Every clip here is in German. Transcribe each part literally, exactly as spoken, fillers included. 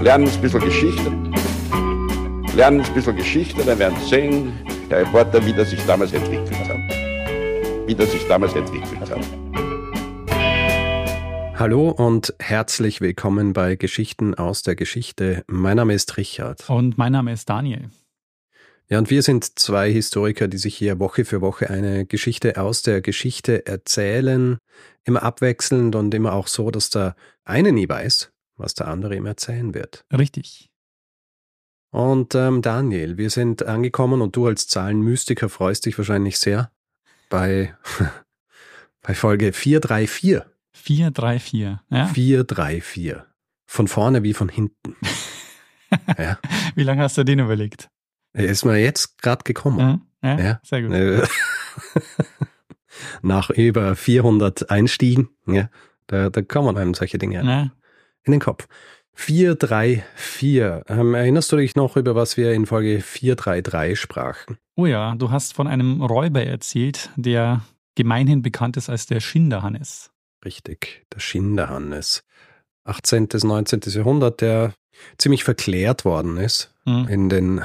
lernen ein bisschen Geschichte. Lernen ein bisschen Geschichte, dann werden Sie sehen, der Reporter, wie das sich damals entwickelt hat. Wie das sich damals entwickelt hat. Hallo und herzlich willkommen bei Geschichten aus der Geschichte. Mein Name ist Richard. Und mein Name ist Daniel. Ja, und wir sind zwei Historiker, die sich hier Woche für Woche eine Geschichte aus der Geschichte erzählen. Immer abwechselnd und immer auch so, dass der eine nie weiß, was der andere ihm erzählen wird. Richtig. Und ähm, Daniel, wir sind angekommen und du als Zahlenmystiker freust dich wahrscheinlich sehr bei, bei Folge vierhundertvierunddreißig. vierhundertvierunddreißig, ja. vierhundertvierunddreißig. Von vorne wie von hinten. Ja. Wie lange hast du den überlegt? Er ist mir jetzt gerade gekommen. Ja, ja, ja, sehr gut. Nach über vierhundert Einstiegen, ja, da, da kommen einem solche Dinge ja. in den Kopf. vierhundertvierunddreißig. Ähm, erinnerst du dich noch, über was wir in Folge vierhundertdreiunddreißig sprachen? Oh ja, du hast von einem Räuber erzählt, der gemeinhin bekannt ist als der Schinderhannes. Richtig, der Schinderhannes. achtzehnten bis neunzehnten Jahrhundert, der ziemlich verklärt worden ist mhm. in den...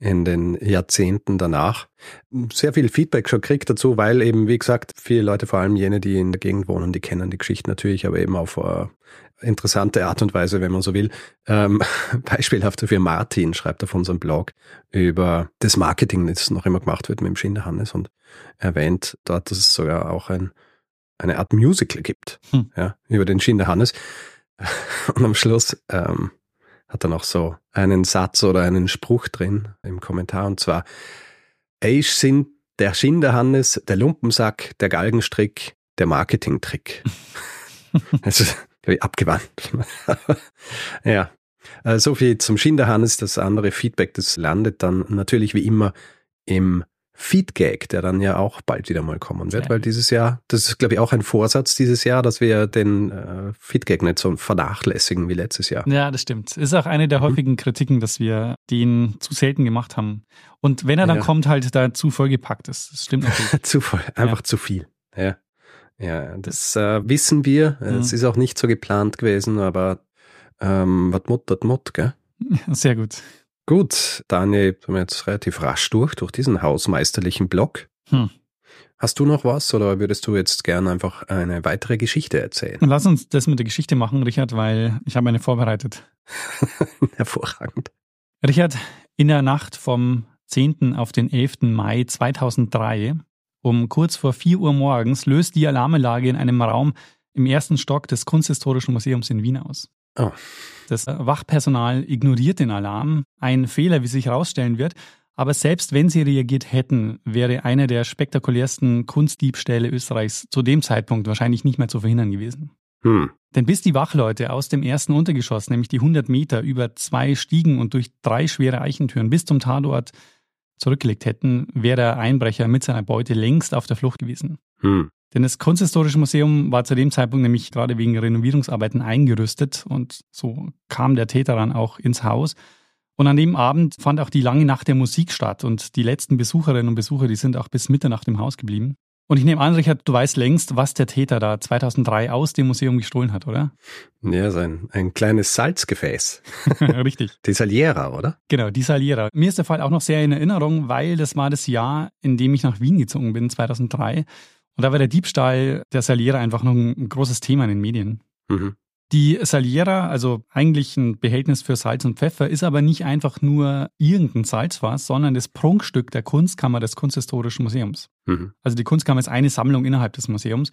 in den Jahrzehnten danach. Sehr viel Feedback schon kriegt dazu, weil eben, wie gesagt, viele Leute, vor allem jene, die in der Gegend wohnen, die kennen die Geschichten natürlich, aber eben auf äh, interessante Art und Weise, wenn man so will. Ähm, beispielhaft dafür Martin schreibt auf unserem Blog über das Marketing, das noch immer gemacht wird mit dem Schinderhannes und erwähnt dort, dass es sogar auch ein, eine Art Musical gibt, hm. ja, über den Schinderhannes. Und am Schluss... Ähm, hat dann auch so einen Satz oder einen Spruch drin im Kommentar. Und zwar, Eich sind der Schinderhannes, der Lumpensack, der Galgenstrick, der Marketingtrick. Also, glaube ich, abgewandt. Ja, so viel zum Schinderhannes. Das andere Feedback, das landet dann natürlich wie immer im Feedgag, der dann ja auch bald wieder mal kommen wird, ja. weil dieses Jahr, das ist glaube ich auch ein Vorsatz dieses Jahr, dass wir den äh, Feedgag nicht so vernachlässigen wie letztes Jahr. Ja, das stimmt. Ist auch eine der häufigen mhm. Kritiken, dass wir den zu selten gemacht haben. Und wenn er dann ja. kommt, halt da zu vollgepackt ist. Das stimmt natürlich. Zu voll, einfach ja. zu viel. Ja, ja, das äh, wissen wir. Es mhm. ist auch nicht so geplant gewesen, aber ähm, was Mut, das Mut, gell? Sehr gut. Gut, Daniel, sind wir jetzt relativ rasch durch, durch diesen hausmeisterlichen Block. Hm. Hast du noch was oder würdest du jetzt gern einfach eine weitere Geschichte erzählen? Lass uns das mit der Geschichte machen, Richard, weil ich habe eine vorbereitet. Hervorragend. Richard, in der Nacht vom zehnten auf den elften Mai zweitausenddrei, um kurz vor vier Uhr morgens, löst die Alarmanlage in einem Raum im ersten Stock des Kunsthistorischen Museums in Wien aus. Oh. Das Wachpersonal ignoriert den Alarm. Ein Fehler, wie sich herausstellen wird. Aber selbst wenn sie reagiert hätten, wäre einer der spektakulärsten Kunstdiebstähle Österreichs zu dem Zeitpunkt wahrscheinlich nicht mehr zu verhindern gewesen. Hm. Denn bis die Wachleute aus dem ersten Untergeschoss, nämlich die hundert Meter über zwei Stiegen und durch drei schwere Eichentüren bis zum Tatort zurückgelegt hätten, wäre der Einbrecher mit seiner Beute längst auf der Flucht gewesen. Hm. Denn das Kunsthistorische Museum war zu dem Zeitpunkt nämlich gerade wegen Renovierungsarbeiten eingerüstet und so kam der Täter dann auch ins Haus. Und an dem Abend fand auch die lange Nacht der Musik statt und die letzten Besucherinnen und Besucher, die sind auch bis Mitternacht im Haus geblieben. Und ich nehme an, Richard, du weißt längst, was der Täter da zweitausenddrei aus dem Museum gestohlen hat, oder? Ja, so ein, ein kleines Salzgefäß. Richtig. Die Saliera, oder? Genau, die Saliera. Mir ist der Fall auch noch sehr in Erinnerung, weil das war das Jahr, in dem ich nach Wien gezogen bin, zweitausenddrei. Und da war der Diebstahl der Saliera einfach noch ein großes Thema in den Medien. Mhm. Die Saliera, also eigentlich ein Behältnis für Salz und Pfeffer, ist aber nicht einfach nur irgendein Salzfass, sondern das Prunkstück der Kunstkammer des Kunsthistorischen Museums. Mhm. Also die Kunstkammer ist eine Sammlung innerhalb des Museums.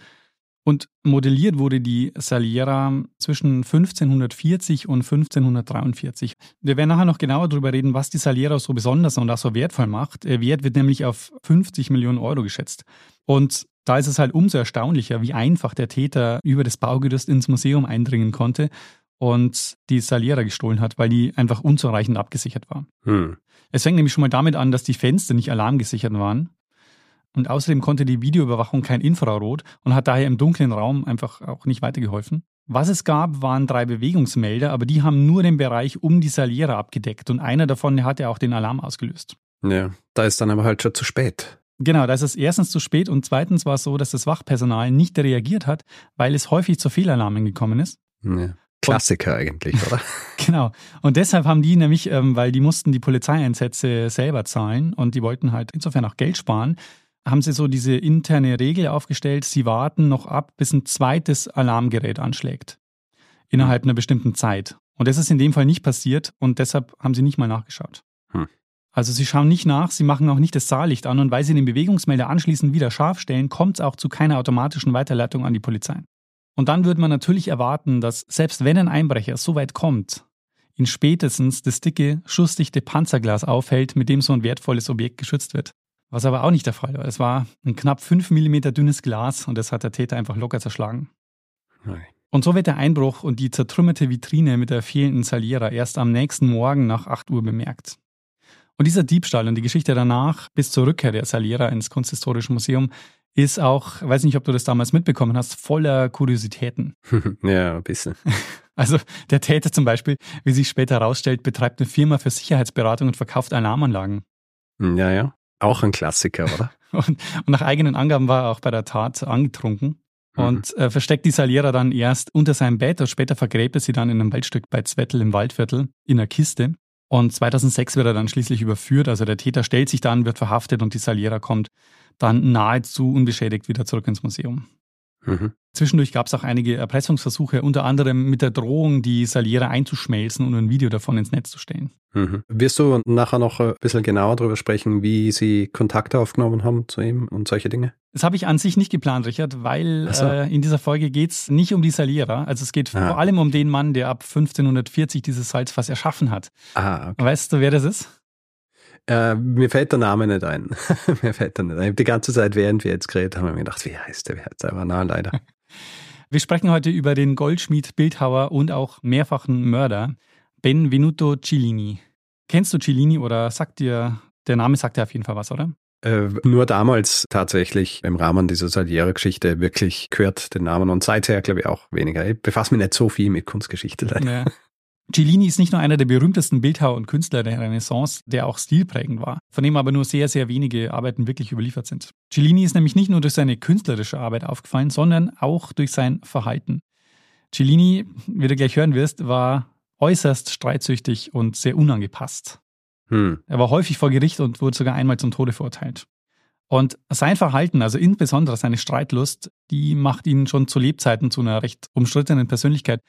Und modelliert wurde die Saliera zwischen fünfzehnhundertvierzig und fünfzehnhundertdreiundvierzig. Wir werden nachher noch genauer darüber reden, was die Saliera so besonders und auch so wertvoll macht. Der Wert wird nämlich auf fünfzig Millionen Euro geschätzt. Und da ist es halt umso erstaunlicher, wie einfach der Täter über das Baugerüst ins Museum eindringen konnte und die Saliera gestohlen hat, weil die einfach unzureichend abgesichert war. Hm. Es fängt nämlich schon mal damit an, dass die Fenster nicht alarmgesichert waren. Und außerdem konnte die Videoüberwachung kein Infrarot und hat daher im dunklen Raum einfach auch nicht weitergeholfen. Was es gab, waren drei Bewegungsmelder, aber die haben nur den Bereich um die Saliera abgedeckt und einer davon hat ja auch den Alarm ausgelöst. Ja, da ist dann aber halt schon zu spät. Genau, da ist es erstens zu spät und zweitens war es so, dass das Wachpersonal nicht reagiert hat, weil es häufig zu Fehlalarmen gekommen ist. Ja. Klassiker und, eigentlich, oder? Genau. Und deshalb haben die nämlich, ähm, weil die mussten die Polizeieinsätze selber zahlen und die wollten halt insofern auch Geld sparen, haben sie so diese interne Regel aufgestellt, sie warten noch ab, bis ein zweites Alarmgerät anschlägt. Innerhalb einer bestimmten Zeit. Und das ist in dem Fall nicht passiert und deshalb haben sie nicht mal nachgeschaut. Hm. Also sie schauen nicht nach, sie machen auch nicht das Saallicht an und weil sie den Bewegungsmelder anschließend wieder scharf stellen, kommt es auch zu keiner automatischen Weiterleitung an die Polizei. Und dann würde man natürlich erwarten, dass selbst wenn ein Einbrecher so weit kommt, ihn spätestens das dicke, schussdichte Panzerglas aufhält, mit dem so ein wertvolles Objekt geschützt wird. Was aber auch nicht der Fall war. Es war ein knapp fünf Millimeter dünnes Glas und das hat der Täter einfach locker zerschlagen. Nein. Und so wird der Einbruch und die zertrümmerte Vitrine mit der fehlenden Saliera erst am nächsten Morgen nach acht Uhr bemerkt. Und dieser Diebstahl und die Geschichte danach bis zur Rückkehr der Saliera ins Kunsthistorische Museum ist auch, ich weiß nicht, ob du das damals mitbekommen hast, voller Kuriositäten. Ja, ein bisschen. Also der Täter zum Beispiel, wie sich später herausstellt, betreibt eine Firma für Sicherheitsberatung und verkauft Alarmanlagen. Ja, ja. Auch ein Klassiker, oder? und, und nach eigenen Angaben war er auch bei der Tat angetrunken mhm. und äh, versteckt die Saliera dann erst unter seinem Bett und später vergräbt er sie dann in einem Waldstück bei Zwettl im Waldviertel in einer Kiste. Und zweitausendsechs wird er dann schließlich überführt, also der Täter stellt sich dann, wird verhaftet und die Saliera kommt dann nahezu unbeschädigt wieder zurück ins Museum. Mhm. Zwischendurch gab es auch einige Erpressungsversuche, unter anderem mit der Drohung, die Saliera einzuschmelzen und ein Video davon ins Netz zu stellen. Mhm. Wirst du nachher noch ein bisschen genauer darüber sprechen, wie sie Kontakte aufgenommen haben zu ihm und solche Dinge? Das habe ich an sich nicht geplant, Richard, weil so. äh, in dieser Folge geht es nicht um die Saliera. Also es geht ah. vor allem um den Mann, der ab fünfzehnhundertvierzig dieses Salzfass erschaffen hat. Ah, okay. Weißt du, wer das ist? Äh, mir fällt der Name nicht ein. mir fällt der nicht ein. Ich habe die ganze Zeit, während wir jetzt geredet haben, mir gedacht, wie heißt der? Wer heißt der? Aber na, leider. Wir sprechen heute über den Goldschmied, Bildhauer und auch mehrfachen Mörder, Benvenuto Cellini. Kennst du Cellini oder sagt dir, der Name sagt dir auf jeden Fall was, oder? Äh, nur damals tatsächlich im Rahmen dieser Saliera-Geschichte wirklich gehört den Namen und seither, glaube ich, auch weniger. Ich befasse mich nicht so viel mit Kunstgeschichte leider. Ja. Cellini ist nicht nur einer der berühmtesten Bildhauer und Künstler der Renaissance, der auch stilprägend war, von dem aber nur sehr, sehr wenige Arbeiten wirklich überliefert sind. Cellini ist nämlich nicht nur durch seine künstlerische Arbeit aufgefallen, sondern auch durch sein Verhalten. Cellini, wie du gleich hören wirst, war äußerst streitsüchtig und sehr unangepasst. Hm. Er war häufig vor Gericht und wurde sogar einmal zum Tode verurteilt. Und sein Verhalten, also insbesondere seine Streitlust, die macht ihn schon zu Lebzeiten zu einer recht umstrittenen Persönlichkeit.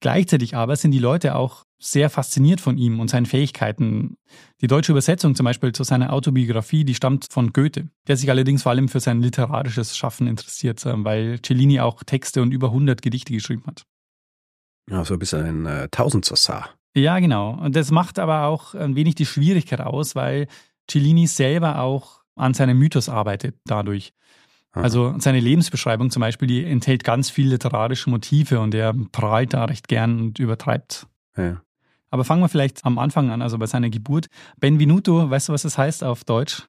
Gleichzeitig aber sind die Leute auch sehr fasziniert von ihm und seinen Fähigkeiten. Die deutsche Übersetzung zum Beispiel zu seiner Autobiografie, die stammt von Goethe, der sich allerdings vor allem für sein literarisches Schaffen interessiert, weil Cellini auch Texte und über hundert Gedichte geschrieben hat. Ja, so ein bisschen ein äh, Tausendsassa. Ja, genau. Und das macht aber auch ein wenig die Schwierigkeit aus, weil Cellini selber auch an seinem Mythos arbeitet dadurch. Also seine Lebensbeschreibung zum Beispiel, die enthält ganz viele literarische Motive und er prahlt da recht gern und übertreibt. Ja. Aber fangen wir vielleicht am Anfang an, also bei seiner Geburt. Benvenuto, weißt du, was das heißt auf Deutsch?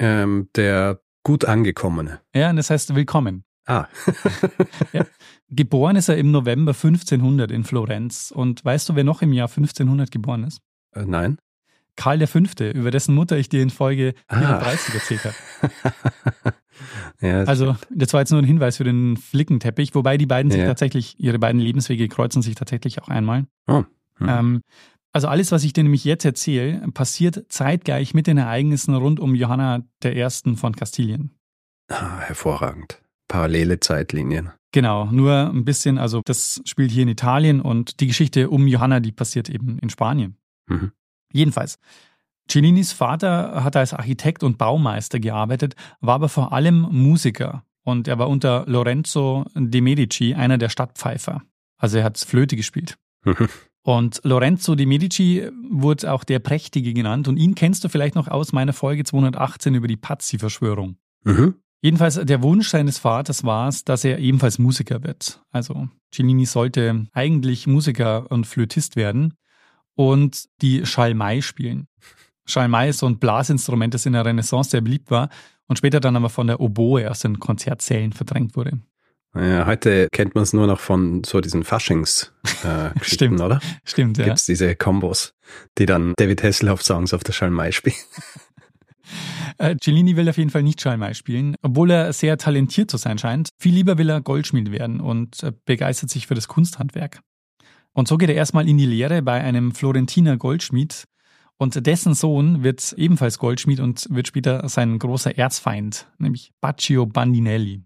Ähm, der gut Angekommene. Ja, das heißt Willkommen. Ah. ja. Geboren ist er im November fünfzehnhundert in Florenz. Und weißt du, wer noch im Jahr fünfzehnhundert geboren ist? Äh, nein. Karl der Fünfte., über dessen Mutter ich dir in Folge vierunddreißig ah. erzählt habe. Ja, also das war jetzt nur ein Hinweis für den Flickenteppich, wobei die beiden ja. sich tatsächlich, ihre beiden Lebenswege kreuzen sich tatsächlich auch einmal. Oh. Hm. Ähm, also alles, was ich dir nämlich jetzt erzähle, passiert zeitgleich mit den Ereignissen rund um Johanna der Ersten von Kastilien. Ah, hervorragend. Parallele Zeitlinien. Genau, nur ein bisschen, also das spielt hier in Italien und die Geschichte um Johanna, die passiert eben in Spanien. Mhm. Jedenfalls, Cellinis Vater hat als Architekt und Baumeister gearbeitet, war aber vor allem Musiker und er war unter Lorenzo de' Medici einer der Stadtpfeifer. Also er hat Flöte gespielt. Mhm. Und Lorenzo de' Medici wurde auch der Prächtige genannt und ihn kennst du vielleicht noch aus meiner Folge zweihundertachtzehn über die Pazzi-Verschwörung. Mhm. Jedenfalls, der Wunsch seines Vaters war es, dass er ebenfalls Musiker wird. Also Cellini sollte eigentlich Musiker und Flötist werden. Und die Schalmei spielen. Schalmei ist so ein Blasinstrument, das in der Renaissance sehr beliebt war und später dann aber von der Oboe aus den Konzertsälen verdrängt wurde. Ja, heute kennt man es nur noch von so diesen Faschings-Geschichten, äh, Stimmt. oder? Stimmt, ja. Gibt es diese Kombos, die dann David Hasselhoff-Songs auf der Schalmei spielen. Cellini will auf jeden Fall nicht Schalmei spielen, obwohl er sehr talentiert zu sein scheint. Viel lieber will er Goldschmied werden und begeistert sich für das Kunsthandwerk. Und so geht er erstmal in die Lehre bei einem Florentiner Goldschmied. Und dessen Sohn wird ebenfalls Goldschmied und wird später sein großer Erzfeind, nämlich Baccio Bandinelli.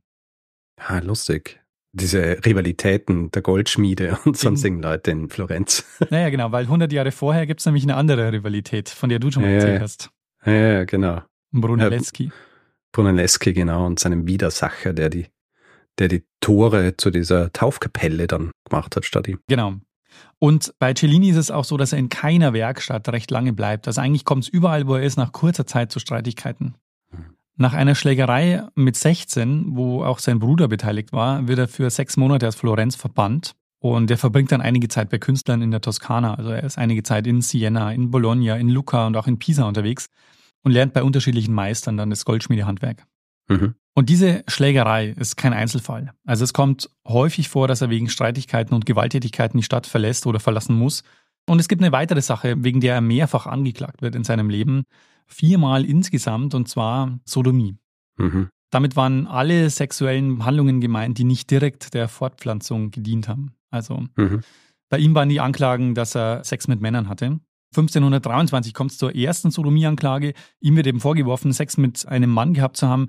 Ah, lustig. Diese Rivalitäten der Goldschmiede und sonstigen Leute in Florenz. Naja, genau, weil hundert Jahre vorher gibt es nämlich eine andere Rivalität, von der du schon mal ja, erzählt hast. Ja, ja genau. Brunelleschi. Ja, Brunelleschi, genau, und seinem Widersacher, der die, der die Tore zu dieser Taufkapelle dann gemacht hat, statt ihm. Genau. Und bei Cellini ist es auch so, dass er in keiner Werkstatt recht lange bleibt. Also eigentlich kommt es überall, wo er ist, nach kurzer Zeit zu Streitigkeiten. Nach einer Schlägerei mit sechzehn, wo auch sein Bruder beteiligt war, wird er für sechs Monate aus Florenz verbannt. Und er verbringt dann einige Zeit bei Künstlern in der Toskana. Also er ist einige Zeit in Siena, in Bologna, in Lucca und auch in Pisa unterwegs und lernt bei unterschiedlichen Meistern dann das Goldschmiedehandwerk. Mhm. Und diese Schlägerei ist kein Einzelfall. Also es kommt häufig vor, dass er wegen Streitigkeiten und Gewalttätigkeiten die Stadt verlässt oder verlassen muss. Und es gibt eine weitere Sache, wegen der er mehrfach angeklagt wird in seinem Leben. Viermal insgesamt, und zwar Sodomie. Mhm. Damit waren alle sexuellen Handlungen gemeint, die nicht direkt der Fortpflanzung gedient haben. Also mhm. bei ihm waren die Anklagen, dass er Sex mit Männern hatte. fünfzehnhundertdreiundzwanzig kommt es zur ersten Sodomie-Anklage. Ihm wird eben vorgeworfen, Sex mit einem Mann gehabt zu haben.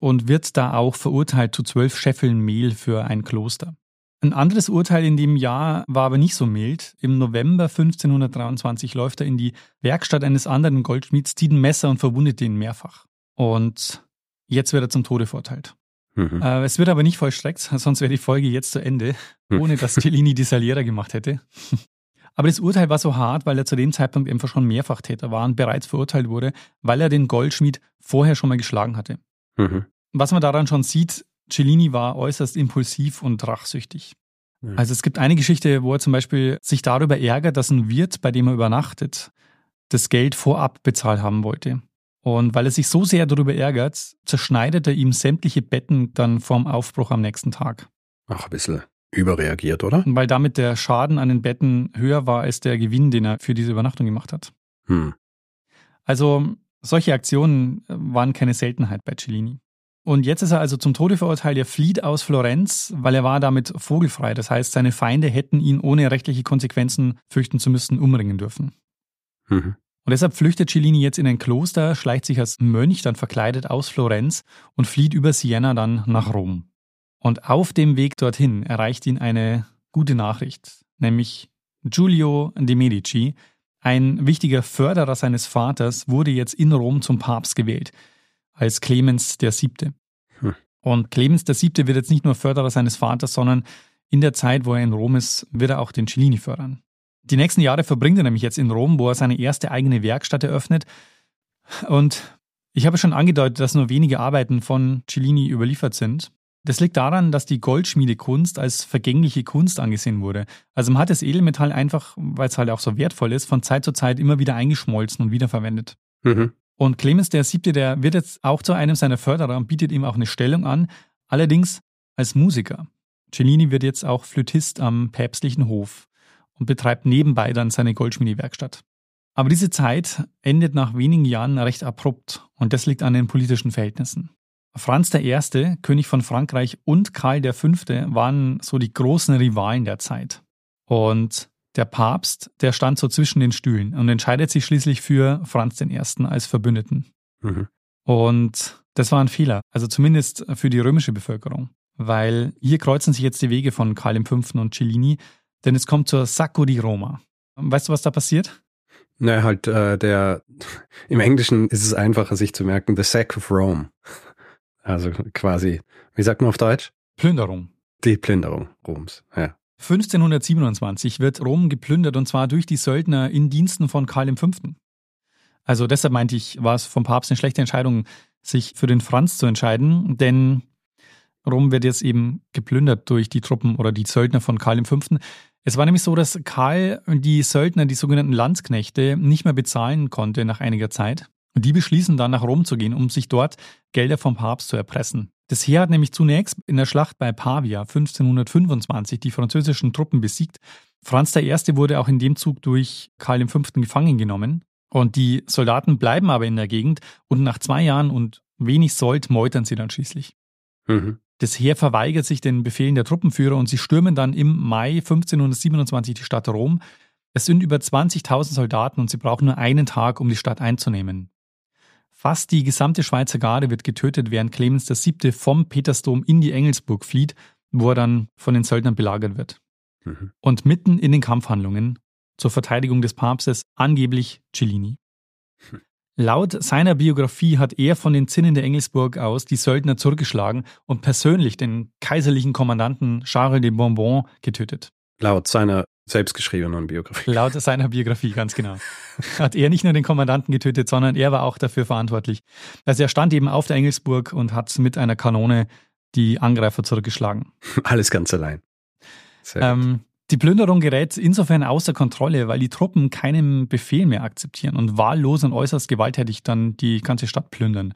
Und wird da auch verurteilt zu zwölf Scheffeln Mehl für ein Kloster. Ein anderes Urteil in dem Jahr war aber nicht so mild. Im November fünfzehnhundertdreiundzwanzig läuft er in die Werkstatt eines anderen Goldschmieds, zieht ein Messer und verwundet den mehrfach. Und jetzt wird er zum Tode verurteilt. Mhm. Äh, es wird aber nicht vollstreckt, sonst wäre die Folge jetzt zu Ende, ohne dass Cellini die Saliera gemacht hätte. Aber das Urteil war so hart, weil er zu dem Zeitpunkt einfach schon Mehrfachtäter war und bereits verurteilt wurde, weil er den Goldschmied vorher schon mal geschlagen hatte. Mhm. Was man daran schon sieht, Cellini war äußerst impulsiv und rachsüchtig. Mhm. Also es gibt eine Geschichte, wo er zum Beispiel sich darüber ärgert, dass ein Wirt, bei dem er übernachtet, das Geld vorab bezahlt haben wollte. Und weil er sich so sehr darüber ärgert, zerschneidet er ihm sämtliche Betten dann vorm Aufbruch am nächsten Tag. Ach, ein bisschen überreagiert, oder? Weil damit der Schaden an den Betten höher war als der Gewinn, den er für diese Übernachtung gemacht hat. Mhm. Also... solche Aktionen waren keine Seltenheit bei Cellini. Und jetzt ist er also zum Tode verurteilt. Er flieht aus Florenz, weil er war damit vogelfrei. Das heißt, seine Feinde hätten ihn ohne rechtliche Konsequenzen fürchten zu müssen umringen dürfen. Mhm. Und deshalb flüchtet Cellini jetzt in ein Kloster, schleicht sich als Mönch dann verkleidet aus Florenz und flieht über Siena dann nach Rom. Und auf dem Weg dorthin erreicht ihn eine gute Nachricht, nämlich Giulio de Medici. Ein wichtiger Förderer seines Vaters wurde jetzt in Rom zum Papst gewählt, als Clemens der Siebte Hm. Und Clemens der Siebte wird jetzt nicht nur Förderer seines Vaters, sondern in der Zeit, wo er in Rom ist, wird er auch den Cellini fördern. Die nächsten Jahre verbringt er nämlich jetzt in Rom, wo er seine erste eigene Werkstatt eröffnet. Und ich habe schon angedeutet, dass nur wenige Arbeiten von Cellini überliefert sind. Das liegt daran, dass die Goldschmiedekunst als vergängliche Kunst angesehen wurde. Also man hat das Edelmetall einfach, weil es halt auch so wertvoll ist, von Zeit zu Zeit immer wieder eingeschmolzen und wiederverwendet. Mhm. Und Clemens der Siebte der wird jetzt auch zu einem seiner Förderer und bietet ihm auch eine Stellung an, allerdings als Musiker. Cellini wird jetzt auch Flötist am päpstlichen Hof und betreibt nebenbei dann seine Goldschmiedewerkstatt. Aber diese Zeit endet nach wenigen Jahren recht abrupt und das liegt an den politischen Verhältnissen. Franz der Erste, König von Frankreich, und Karl der Fünfte waren so die großen Rivalen der Zeit. Und der Papst, der stand so zwischen den Stühlen und entscheidet sich schließlich für Franz der Erste als Verbündeten. Mhm. Und das war ein Fehler, also zumindest für die römische Bevölkerung. Weil hier kreuzen sich jetzt die Wege von Karl dem Fünften und Cellini, denn es kommt zur Sacco di Roma. Weißt du, was da passiert? Na, halt, äh, der, im Englischen ist es einfacher, sich zu merken, the Sack of Rome. Also quasi, wie sagt man auf Deutsch? Plünderung. Die Plünderung Roms, ja. fünfzehnhundertsiebenundzwanzig wird Rom geplündert und zwar durch die Söldner in Diensten von Karl dem Fünften Also deshalb meinte ich, war es vom Papst eine schlechte Entscheidung, sich für den Franz zu entscheiden, denn Rom wird jetzt eben geplündert durch die Truppen oder die Söldner von Karl dem Fünften Es war nämlich so, dass Karl die Söldner, die sogenannten Landsknechte, nicht mehr bezahlen konnte nach einiger Zeit. Und die beschließen dann, nach Rom zu gehen, um sich dort Gelder vom Papst zu erpressen. Das Heer hat nämlich zunächst in der Schlacht bei Pavia fünfzehnhundertfünfundzwanzig die französischen Truppen besiegt. Franz der Erste wurde auch in dem Zug durch Karl dem Fünften gefangen genommen. Und die Soldaten bleiben aber in der Gegend und nach zwei Jahren und wenig Sold meutern sie dann schließlich. Mhm. Das Heer verweigert sich den Befehlen der Truppenführer und sie stürmen dann im Mai fünfzehnhundertsiebenundzwanzig die Stadt Rom. Es sind über zwanzigtausend Soldaten und sie brauchen nur einen Tag, um die Stadt einzunehmen. Fast die gesamte Schweizer Garde wird getötet, während Clemens der Siebte vom Petersdom in die Engelsburg flieht, wo er dann von den Söldnern belagert wird. Mhm. Und mitten in den Kampfhandlungen zur Verteidigung des Papstes angeblich Cellini. Mhm. Laut seiner Biografie hat er von den Zinnen der Engelsburg aus die Söldner zurückgeschlagen und persönlich den kaiserlichen Kommandanten Charles de Bonbon getötet. Laut seiner selbstgeschriebenen Biografie. Laut seiner Biografie, ganz genau. Hat er nicht nur den Kommandanten getötet, sondern er war auch dafür verantwortlich. Also er stand eben auf der Engelsburg und hat mit einer Kanone die Angreifer zurückgeschlagen. Alles ganz allein. Sehr ähm, Die Plünderung gerät insofern außer Kontrolle, weil die Truppen keinen Befehl mehr akzeptieren und wahllos und äußerst gewalttätig dann die ganze Stadt plündern.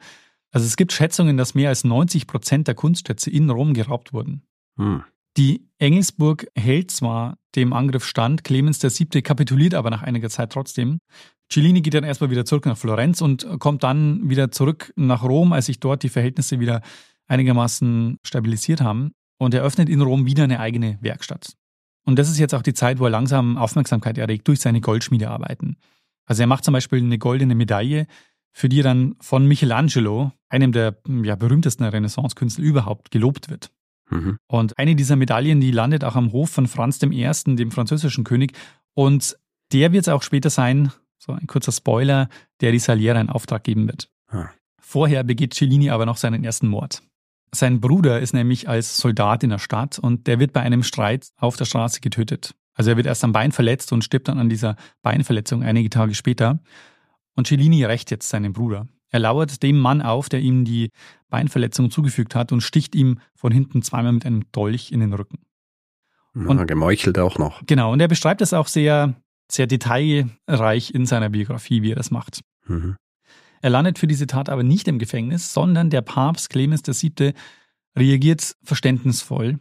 Also es gibt Schätzungen, dass mehr als neunzig Prozent der Kunstschätze in Rom geraubt wurden. Hm. Die Engelsburg hält zwar dem Angriff stand, Clemens der Siebte kapituliert aber nach einiger Zeit trotzdem. Cellini geht dann erstmal wieder zurück nach Florenz und kommt dann wieder zurück nach Rom, als sich dort die Verhältnisse wieder einigermaßen stabilisiert haben, und eröffnet in Rom wieder eine eigene Werkstatt. Und das ist jetzt auch die Zeit, wo er langsam Aufmerksamkeit erregt durch seine Goldschmiedearbeiten. Also er macht zum Beispiel eine goldene Medaille, für die er dann von Michelangelo, einem der ja, berühmtesten Renaissance-Künstler überhaupt, gelobt wird. Mhm. Und eine dieser Medaillen, die landet auch am Hof von Franz der Erste., dem französischen König. Und der wird es auch später sein, so ein kurzer Spoiler, der die Saliera in Auftrag geben wird. Mhm. Vorher begeht Cellini aber noch seinen ersten Mord. Sein Bruder ist nämlich als Soldat in der Stadt und der wird bei einem Streit auf der Straße getötet. Also er wird erst am Bein verletzt und stirbt dann an dieser Beinverletzung einige Tage später. Und Cellini rächt jetzt seinen Bruder. Er lauert dem Mann auf, der ihm die Beinverletzung zugefügt hat, und sticht ihm von hinten zweimal mit einem Dolch in den Rücken. Und ja, gemeuchelt auch noch. Genau, und er beschreibt das auch sehr, sehr detailreich in seiner Biografie, wie er das macht. Mhm. Er landet für diese Tat aber nicht im Gefängnis, sondern der Papst Clemens der Siebte reagiert verständnisvoll.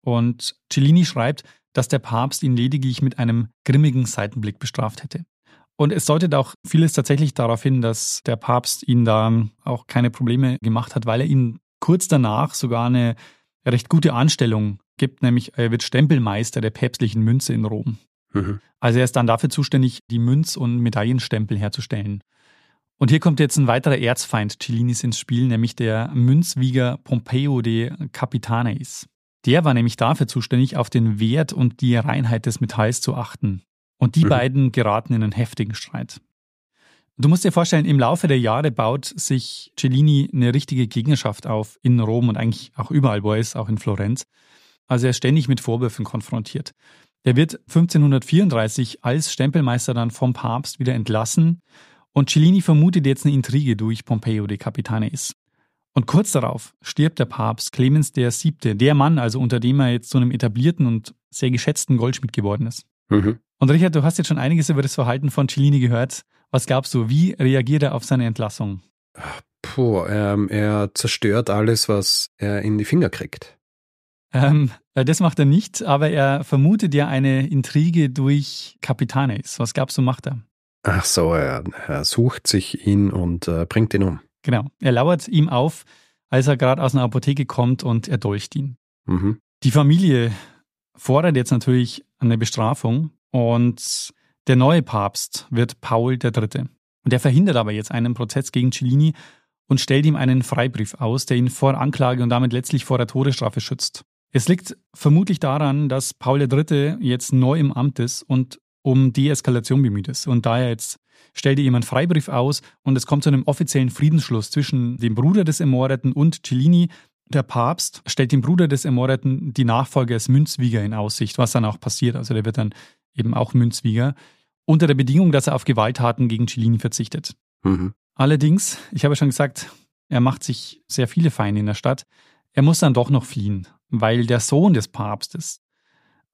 Und Cellini schreibt, dass der Papst ihn lediglich mit einem grimmigen Seitenblick bestraft hätte. Und es deutet auch vieles tatsächlich darauf hin, dass der Papst ihn da auch keine Probleme gemacht hat, weil er ihm kurz danach sogar eine recht gute Anstellung gibt, nämlich er wird Stempelmeister der päpstlichen Münze in Rom. Mhm. Also er ist dann dafür zuständig, die Münz- und Medaillenstempel herzustellen. Und hier kommt jetzt ein weiterer Erzfeind Cellinis ins Spiel, nämlich der Münzwieger Pompeo de' Capitanei. Der war nämlich dafür zuständig, auf den Wert und die Reinheit des Metalls zu achten. Und die mhm. beiden geraten in einen heftigen Streit. Du musst dir vorstellen, im Laufe der Jahre baut sich Cellini eine richtige Gegnerschaft auf in Rom und eigentlich auch überall, wo er ist, auch in Florenz. Also er ist ständig mit Vorwürfen konfrontiert. Der wird fünfzehnhundertvierunddreißig als Stempelmeister dann vom Papst wieder entlassen. Und Cellini vermutet jetzt eine Intrige durch Pompeo de' Capitanei. Und kurz darauf stirbt der Papst Clemens der Siebte, der Mann, also unter dem er jetzt zu einem etablierten und sehr geschätzten Goldschmied geworden ist. Mhm. Und Richard, du hast jetzt schon einiges über das Verhalten von Cellini gehört. Was glaubst du, wie reagiert er auf seine Entlassung? Puh, ähm, er zerstört alles, was er in die Finger kriegt. Ähm, das macht er nicht, aber er vermutet ja eine Intrige durch Capitanei. Was glaubst du, macht er? Ach so, er, er sucht sich ihn und äh, bringt ihn um. Genau, er lauert ihm auf, als er gerade aus einer Apotheke kommt, und er dolcht ihn. Mhm. Die Familie fordert jetzt natürlich eine Bestrafung und der neue Papst wird Paul der Dritte. Und er verhindert aber jetzt einen Prozess gegen Cellini und stellt ihm einen Freibrief aus, der ihn vor Anklage und damit letztlich vor der Todesstrafe schützt. Es liegt vermutlich daran, dass Paul der Dritte jetzt neu im Amt ist und um Deeskalation bemüht ist. Und daher jetzt stellt ihr jemand Freibrief aus und es kommt zu einem offiziellen Friedensschluss zwischen dem Bruder des Ermordeten und Cellini. Der Papst stellt dem Bruder des Ermordeten die Nachfolge als Münzwieger in Aussicht, was dann auch passiert. Also der wird dann eben auch Münzwieger, unter der Bedingung, dass er auf Gewalttaten gegen Cellini verzichtet. Mhm. Allerdings, ich habe schon gesagt, er macht sich sehr viele Feinde in der Stadt. Er muss dann doch noch fliehen, weil der Sohn des Papstes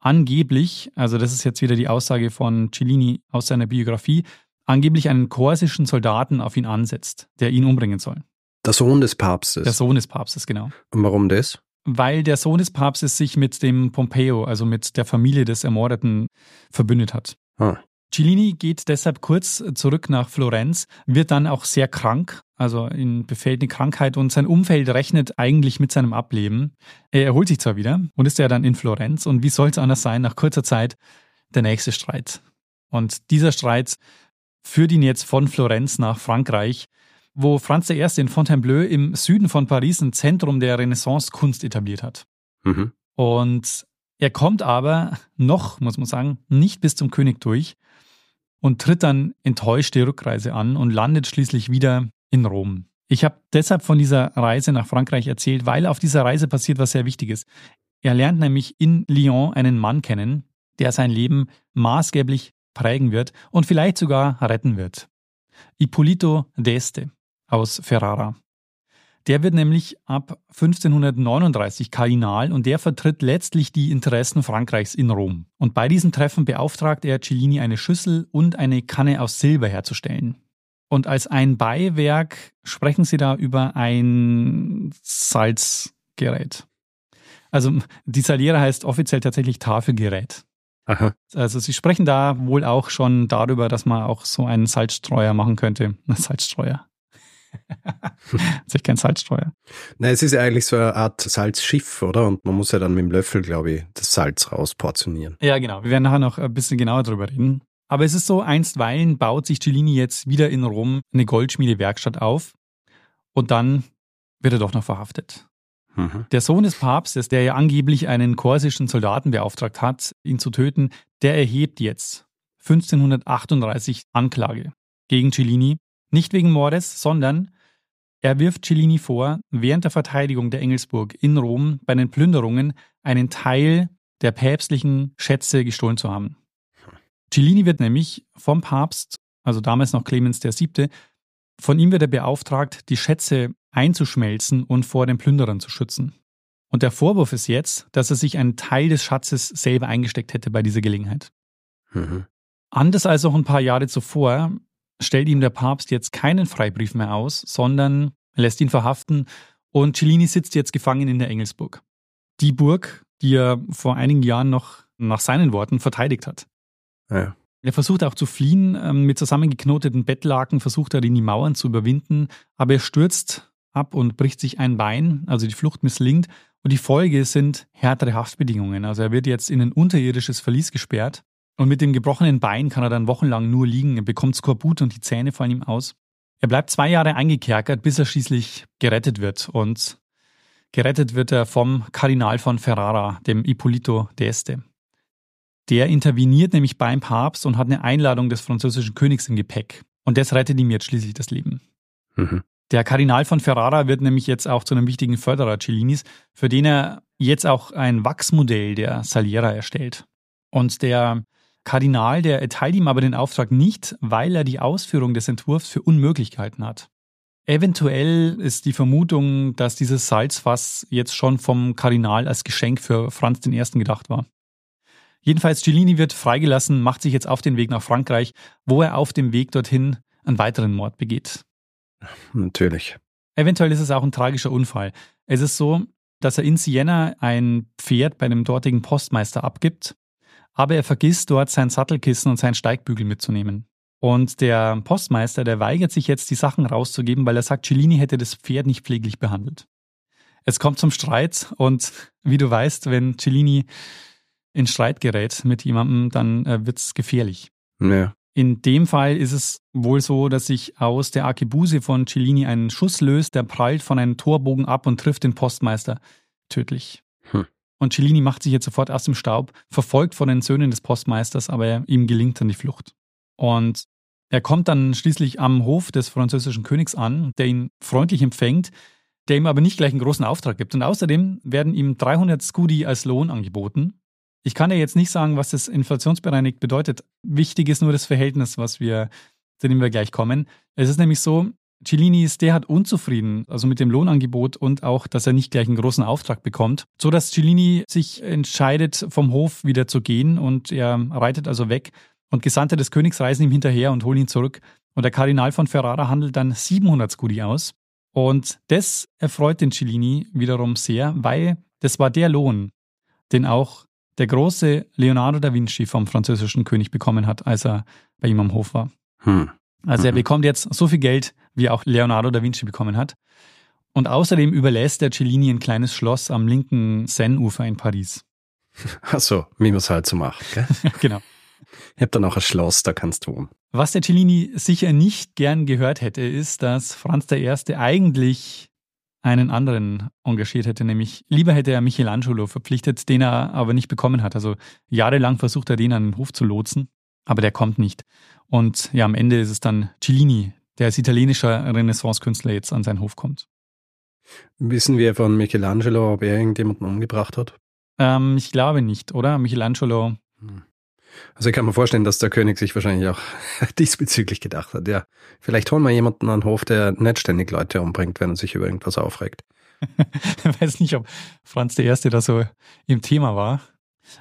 angeblich, also das ist jetzt wieder die Aussage von Cellini aus seiner Biografie, angeblich einen korsischen Soldaten auf ihn ansetzt, der ihn umbringen soll. Der Sohn des Papstes? Der Sohn des Papstes, genau. Und warum das? Weil der Sohn des Papstes sich mit dem Pompeo, also mit der Familie des Ermordeten, verbündet hat. Ah. Cellini geht deshalb kurz zurück nach Florenz, wird dann auch sehr krank, also ihn befällt eine Krankheit und sein Umfeld rechnet eigentlich mit seinem Ableben. Er erholt sich zwar wieder und ist ja dann in Florenz und wie soll es anders sein, nach kurzer Zeit der nächste Streit. Und dieser Streit führt ihn jetzt von Florenz nach Frankreich, wo Franz der Erste. in Fontainebleau im Süden von Paris ein Zentrum der Renaissance-Kunst etabliert hat. Mhm. Und er kommt aber noch, muss man sagen, nicht bis zum König durch und tritt dann enttäuscht die Rückreise an und landet schließlich wieder in Rom. Ich habe deshalb von dieser Reise nach Frankreich erzählt, weil auf dieser Reise passiert was sehr Wichtiges. Er lernt nämlich in Lyon einen Mann kennen, der sein Leben maßgeblich prägen wird und vielleicht sogar retten wird. Ippolito d'Este aus Ferrara. Der wird nämlich ab fünfzehnhundertneununddreißig Kardinal und der vertritt letztlich die Interessen Frankreichs in Rom. Und bei diesem Treffen beauftragt er Cellini, eine Schüssel und eine Kanne aus Silber herzustellen. Und als ein Beiwerk sprechen sie da über ein Salzgerät. Also die Saliera heißt offiziell tatsächlich Tafelgerät. Aha. Also sie sprechen da wohl auch schon darüber, dass man auch so einen Salzstreuer machen könnte. Ein Salzstreuer. Das ist kein Salzstreuer. Nein, es ist ja eigentlich so eine Art Salzschiff, oder? Und man muss ja dann mit dem Löffel, glaube ich, das Salz rausportionieren. Ja, genau. Wir werden nachher noch ein bisschen genauer drüber reden. Aber es ist so, einstweilen baut sich Cellini jetzt wieder in Rom eine Goldschmiedewerkstatt auf und dann wird er doch noch verhaftet. Mhm. Der Sohn des Papstes, der ja angeblich einen korsischen Soldaten beauftragt hat, ihn zu töten, der erhebt jetzt fünfzehnhundertachtunddreißig Anklage gegen Cellini. Nicht wegen Mordes, sondern er wirft Cellini vor, während der Verteidigung der Engelsburg in Rom bei den Plünderungen einen Teil der päpstlichen Schätze gestohlen zu haben. Cellini wird nämlich vom Papst, also damals noch Clemens der Siebte., von ihm wird er beauftragt, die Schätze einzuschmelzen und vor den Plünderern zu schützen. Und der Vorwurf ist jetzt, dass er sich einen Teil des Schatzes selber eingesteckt hätte bei dieser Gelegenheit. Mhm. Anders als auch ein paar Jahre zuvor stellt ihm der Papst jetzt keinen Freibrief mehr aus, sondern lässt ihn verhaften und Cellini sitzt jetzt gefangen in der Engelsburg. Die Burg, die er vor einigen Jahren noch nach seinen Worten verteidigt hat. Ja. Er versucht auch zu fliehen, mit zusammengeknoteten Bettlaken versucht er, ihn die Mauern zu überwinden, aber er stürzt ab und bricht sich ein Bein, also die Flucht misslingt und die Folge sind härtere Haftbedingungen. Also er wird jetzt in ein unterirdisches Verlies gesperrt. Und mit dem gebrochenen Bein kann er dann wochenlang nur liegen. Er bekommt Skorbut und die Zähne fallen ihm aus. Er bleibt zwei Jahre eingekerkert, bis er schließlich gerettet wird. Und gerettet wird er vom Kardinal von Ferrara, dem Ippolito d'Este. Der interveniert nämlich beim Papst und hat eine Einladung des französischen Königs im Gepäck. Und das rettet ihm jetzt schließlich das Leben. Mhm. Der Kardinal von Ferrara wird nämlich jetzt auch zu einem wichtigen Förderer Cellinis, für den er jetzt auch ein Wachsmodell der Saliera erstellt. Und der Kardinal, der erteilt ihm aber den Auftrag nicht, weil er die Ausführung des Entwurfs für unmöglich gehalten hat. Eventuell ist die Vermutung, dass dieses Salzfass jetzt schon vom Kardinal als Geschenk für Franz der Erste. gedacht war. Jedenfalls, Cellini wird freigelassen, macht sich jetzt auf den Weg nach Frankreich, wo er auf dem Weg dorthin einen weiteren Mord begeht. Natürlich. Eventuell ist es auch ein tragischer Unfall. Es ist so, dass er in Siena ein Pferd bei einem dortigen Postmeister abgibt. Aber er vergisst dort sein Sattelkissen und seinen Steigbügel mitzunehmen. Und der Postmeister, der weigert sich jetzt, die Sachen rauszugeben, weil er sagt, Cellini hätte das Pferd nicht pfleglich behandelt. Es kommt zum Streit und wie du weißt, wenn Cellini in Streit gerät mit jemandem, dann äh, wird es gefährlich. Ja. In dem Fall ist es wohl so, dass sich aus der Arkebuse von Cellini ein Schuss löst, der prallt von einem Torbogen ab und trifft den Postmeister tödlich. Hm. Und Cellini macht sich jetzt sofort aus dem Staub, verfolgt von den Söhnen des Postmeisters, aber ihm gelingt dann die Flucht. Und er kommt dann schließlich am Hof des französischen Königs an, der ihn freundlich empfängt, der ihm aber nicht gleich einen großen Auftrag gibt. Und außerdem werden ihm dreihundert Scudi als Lohn angeboten. Ich kann dir jetzt nicht sagen, was das inflationsbereinigt bedeutet. Wichtig ist nur das Verhältnis, was wir, zu dem wir gleich kommen. Es ist nämlich so, Cellini ist derart unzufrieden, also mit dem Lohnangebot und auch, dass er nicht gleich einen großen Auftrag bekommt, so dass Cellini sich entscheidet, vom Hof wieder zu gehen und er reitet also weg und Gesandte des Königs reisen ihm hinterher und holen ihn zurück und der Kardinal von Ferrara handelt dann siebenhundert Scudi aus und das erfreut den Cellini wiederum sehr, weil das war der Lohn, den auch der große Leonardo da Vinci vom französischen König bekommen hat, als er bei ihm am Hof war. Hm. Also er bekommt jetzt so viel Geld, wie auch Leonardo da Vinci bekommen hat. Und außerdem überlässt der Cellini ein kleines Schloss am linken Seineufer in Paris. Ach so, wie man es halt so macht, gell? Genau. Ich habe dann auch ein Schloss, da kannst du um. Was der Cellini sicher nicht gern gehört hätte, ist, dass Franz der Erste. eigentlich einen anderen engagiert hätte. Nämlich lieber hätte er Michelangelo verpflichtet, den er aber nicht bekommen hat. Also jahrelang versucht er, den an den Hof zu lotsen, aber der kommt nicht. Und ja, am Ende ist es dann Cellini, der als italienischer Renaissance-Künstler jetzt an seinen Hof kommt. Wissen wir von Michelangelo, ob er irgendjemanden umgebracht hat? Ähm, ich glaube nicht, oder? Michelangelo... Hm. Also ich kann mir vorstellen, dass der König sich wahrscheinlich auch diesbezüglich gedacht hat, ja, vielleicht holen wir jemanden an den Hof, der nicht ständig Leute umbringt, wenn er sich über irgendwas aufregt. Ich weiß nicht, ob Franz der Erste. da so im Thema war.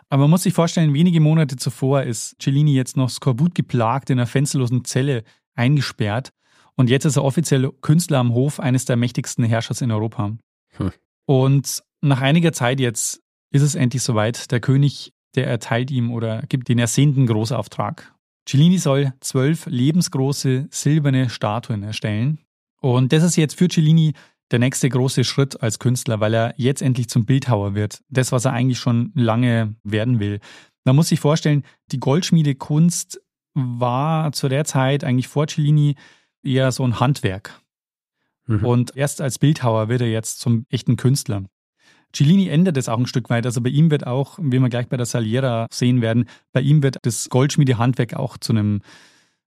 Aber man muss sich vorstellen, wenige Monate zuvor ist Cellini jetzt noch Skorbut geplagt in einer fensterlosen Zelle eingesperrt. Und jetzt ist er offiziell Künstler am Hof eines der mächtigsten Herrschers in Europa. Hm. Und nach einiger Zeit jetzt ist es endlich soweit, der König... der erteilt ihm oder gibt den ersehnten Großauftrag. Cellini soll zwölf lebensgroße silberne Statuen erstellen. Und das ist jetzt für Cellini der nächste große Schritt als Künstler, weil er jetzt endlich zum Bildhauer wird. Das, was er eigentlich schon lange werden will. Man muss sich vorstellen, die Goldschmiedekunst war zu der Zeit eigentlich vor Cellini eher so ein Handwerk. Mhm. Und erst als Bildhauer wird er jetzt zum echten Künstler. Cellini ändert es auch ein Stück weit. Also bei ihm wird auch, wie wir gleich bei der Saliera sehen werden, bei ihm wird das Goldschmiedehandwerk auch zu einem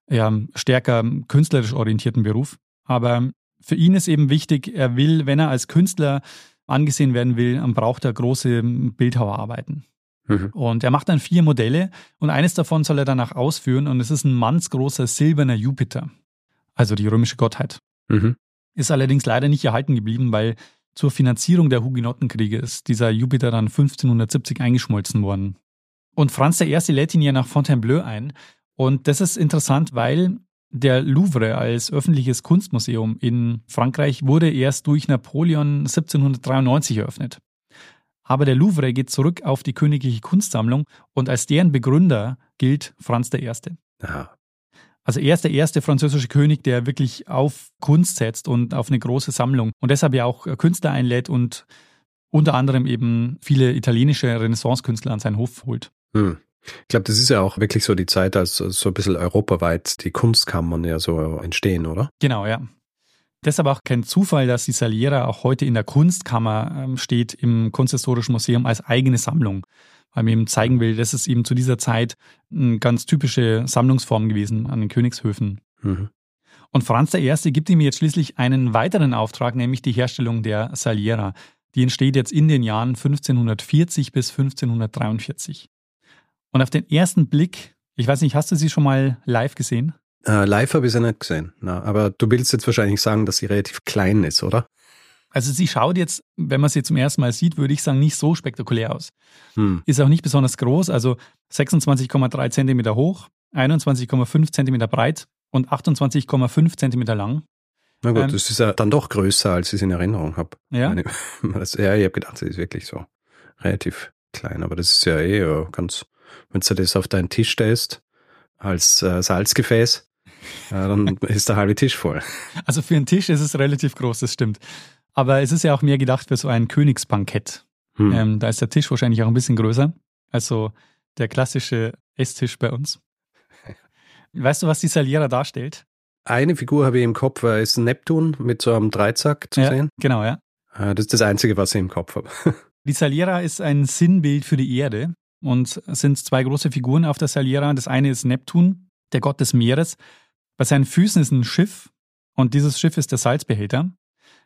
ja, stärker künstlerisch orientierten Beruf. Aber für ihn ist eben wichtig, er will, wenn er als Künstler angesehen werden will, dann braucht er große Bildhauerarbeiten. Mhm. Und er macht dann vier Modelle und eines davon soll er danach ausführen und es ist ein mannsgroßer silberner Jupiter, also die römische Gottheit. Mhm. Ist allerdings leider nicht erhalten geblieben, weil zur Finanzierung der Hugenottenkriege ist dieser Jupiter dann fünfzehnhundertsiebzig eingeschmolzen worden. Und Franz der Erste. lädt ihn ja nach Fontainebleau ein. Und das ist interessant, weil der Louvre als öffentliches Kunstmuseum in Frankreich wurde erst durch Napoleon siebzehnhundertdreiundneunzig eröffnet. Aber der Louvre geht zurück auf die königliche Kunstsammlung und als deren Begründer gilt Franz der Erste. Aha. Also er ist der erste französische König, der wirklich auf Kunst setzt und auf eine große Sammlung und deshalb ja auch Künstler einlädt und unter anderem eben viele italienische Renaissance-Künstler an seinen Hof holt. Hm. Ich glaube, das ist ja auch wirklich so die Zeit, als so ein bisschen europaweit die Kunstkammern ja so entstehen, oder? Genau, ja. Deshalb auch kein Zufall, dass die Saliera auch heute in der Kunstkammer steht im Kunsthistorischen Museum als eigene Sammlung. Weil man eben zeigen will, das ist eben zu dieser Zeit eine ganz typische Sammlungsform gewesen an den Königshöfen. Mhm. Und Franz der Erste. gibt ihm jetzt schließlich einen weiteren Auftrag, nämlich die Herstellung der Saliera. Die entsteht jetzt in den Jahren fünfzehnhundertvierzig bis fünfzehnhundertdreiundvierzig. Und auf den ersten Blick, ich weiß nicht, hast du sie schon mal live gesehen? Äh, live habe ich sie nicht gesehen, na, aber du willst jetzt wahrscheinlich sagen, dass sie relativ klein ist, oder? Also sie schaut jetzt, wenn man sie zum ersten Mal sieht, würde ich sagen, nicht so spektakulär aus. Hm. Ist auch nicht besonders groß, also sechsundzwanzig Komma drei Zentimeter hoch, einundzwanzig Komma fünf Zentimeter breit und achtundzwanzig Komma fünf Zentimeter lang. Na gut, ähm, das ist ja dann doch größer, als ich es in Erinnerung habe. Ja, ich, das, ja, ich habe gedacht, sie ist wirklich so relativ klein, aber das ist ja eh ganz, wenn du das auf deinen Tisch stellst, als äh, Salzgefäß, äh, dann ist der halbe Tisch voll. Also für einen Tisch ist es relativ groß, das stimmt. Aber es ist ja auch mehr gedacht für so ein Königsbankett. Hm. Ähm, da ist der Tisch wahrscheinlich auch ein bisschen größer als so der klassische Esstisch bei uns. Weißt du, was die Saliera darstellt? Eine Figur habe ich im Kopf, ist Neptun mit so einem Dreizack zu ja, sehen. Genau, ja. Das ist das Einzige, was ich im Kopf habe. Die Saliera ist ein Sinnbild für die Erde und es sind zwei große Figuren auf der Saliera. Das eine ist Neptun, der Gott des Meeres. Bei seinen Füßen ist ein Schiff und dieses Schiff ist der Salzbehälter,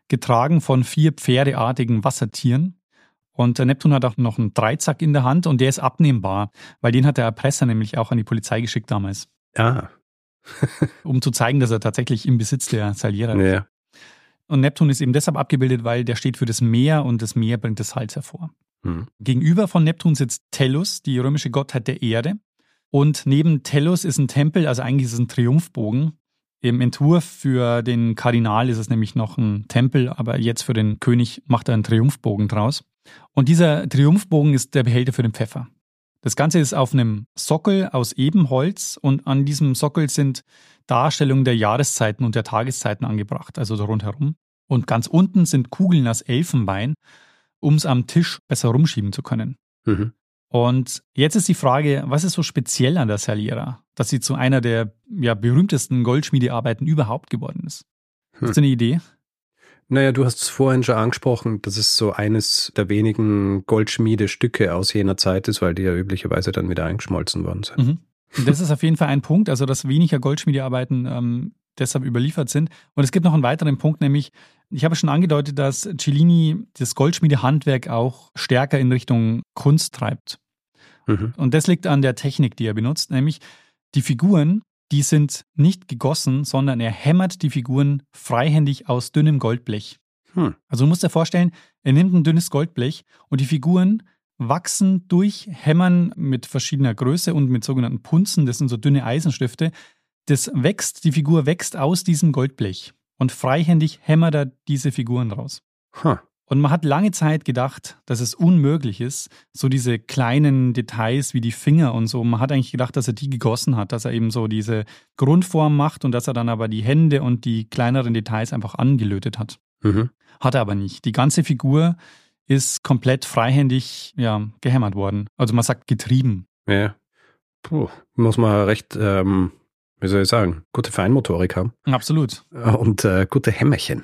getragen von vier pferdeartigen Wassertieren. Und der Neptun hat auch noch einen Dreizack in der Hand und der ist abnehmbar, weil den hat der Erpresser nämlich auch an die Polizei geschickt damals. Ah. Um zu zeigen, dass er tatsächlich im Besitz der Saliera ist. Ja. Und Neptun ist eben deshalb abgebildet, weil der steht für das Meer und das Meer bringt das Salz hervor. Mhm. Gegenüber von Neptun sitzt Tellus, die römische Gottheit der Erde. Und neben Tellus ist ein Tempel, also eigentlich ist es ein Triumphbogen. Im Entwurf für den Kardinal ist es nämlich noch ein Tempel, aber jetzt für den König macht er einen Triumphbogen draus. Und dieser Triumphbogen ist der Behälter für den Pfeffer. Das Ganze ist auf einem Sockel aus Ebenholz und an diesem Sockel sind Darstellungen der Jahreszeiten und der Tageszeiten angebracht, also da rundherum. Und ganz unten sind Kugeln aus Elfenbein, um es am Tisch besser rumschieben zu können. Mhm. Und jetzt ist die Frage, was ist so speziell an der Saliera, dass sie zu einer der ja, berühmtesten Goldschmiedearbeiten überhaupt geworden ist? Hm. Hast du eine Idee? Naja, du hast es vorhin schon angesprochen, dass es so eines der wenigen Goldschmiedestücke aus jener Zeit ist, weil die ja üblicherweise dann wieder eingeschmolzen worden sind. Mhm. Das ist auf jeden Fall ein Punkt, also dass weniger Goldschmiedearbeiten ähm, deshalb überliefert sind. Und es gibt noch einen weiteren Punkt, nämlich, ich habe schon angedeutet, dass Cellini das Goldschmiedehandwerk auch stärker in Richtung Kunst treibt. Mhm. Und das liegt an der Technik, die er benutzt, nämlich die Figuren, die sind nicht gegossen, sondern er hämmert die Figuren freihändig aus dünnem Goldblech. Hm. Also du musst dir vorstellen, er nimmt ein dünnes Goldblech und die Figuren wachsen durch Hämmern mit verschiedener Größe und mit sogenannten Punzen, das sind so dünne Eisenstifte. Das wächst, die Figur wächst aus diesem Goldblech und freihändig hämmert er diese Figuren raus. Hm. Und man hat lange Zeit gedacht, dass es unmöglich ist, so diese kleinen Details wie die Finger und so. Man hat eigentlich gedacht, dass er die gegossen hat, dass er eben so diese Grundform macht und dass er dann aber die Hände und die kleineren Details einfach angelötet hat. Mhm. Hat er aber nicht. Die ganze Figur ist komplett freihändig ja, gehämmert worden. Also man sagt getrieben. Ja, puh, muss man recht... Ähm Wie soll ich sagen? Gute Feinmotorik haben. Absolut. Und äh, gute Hämmerchen.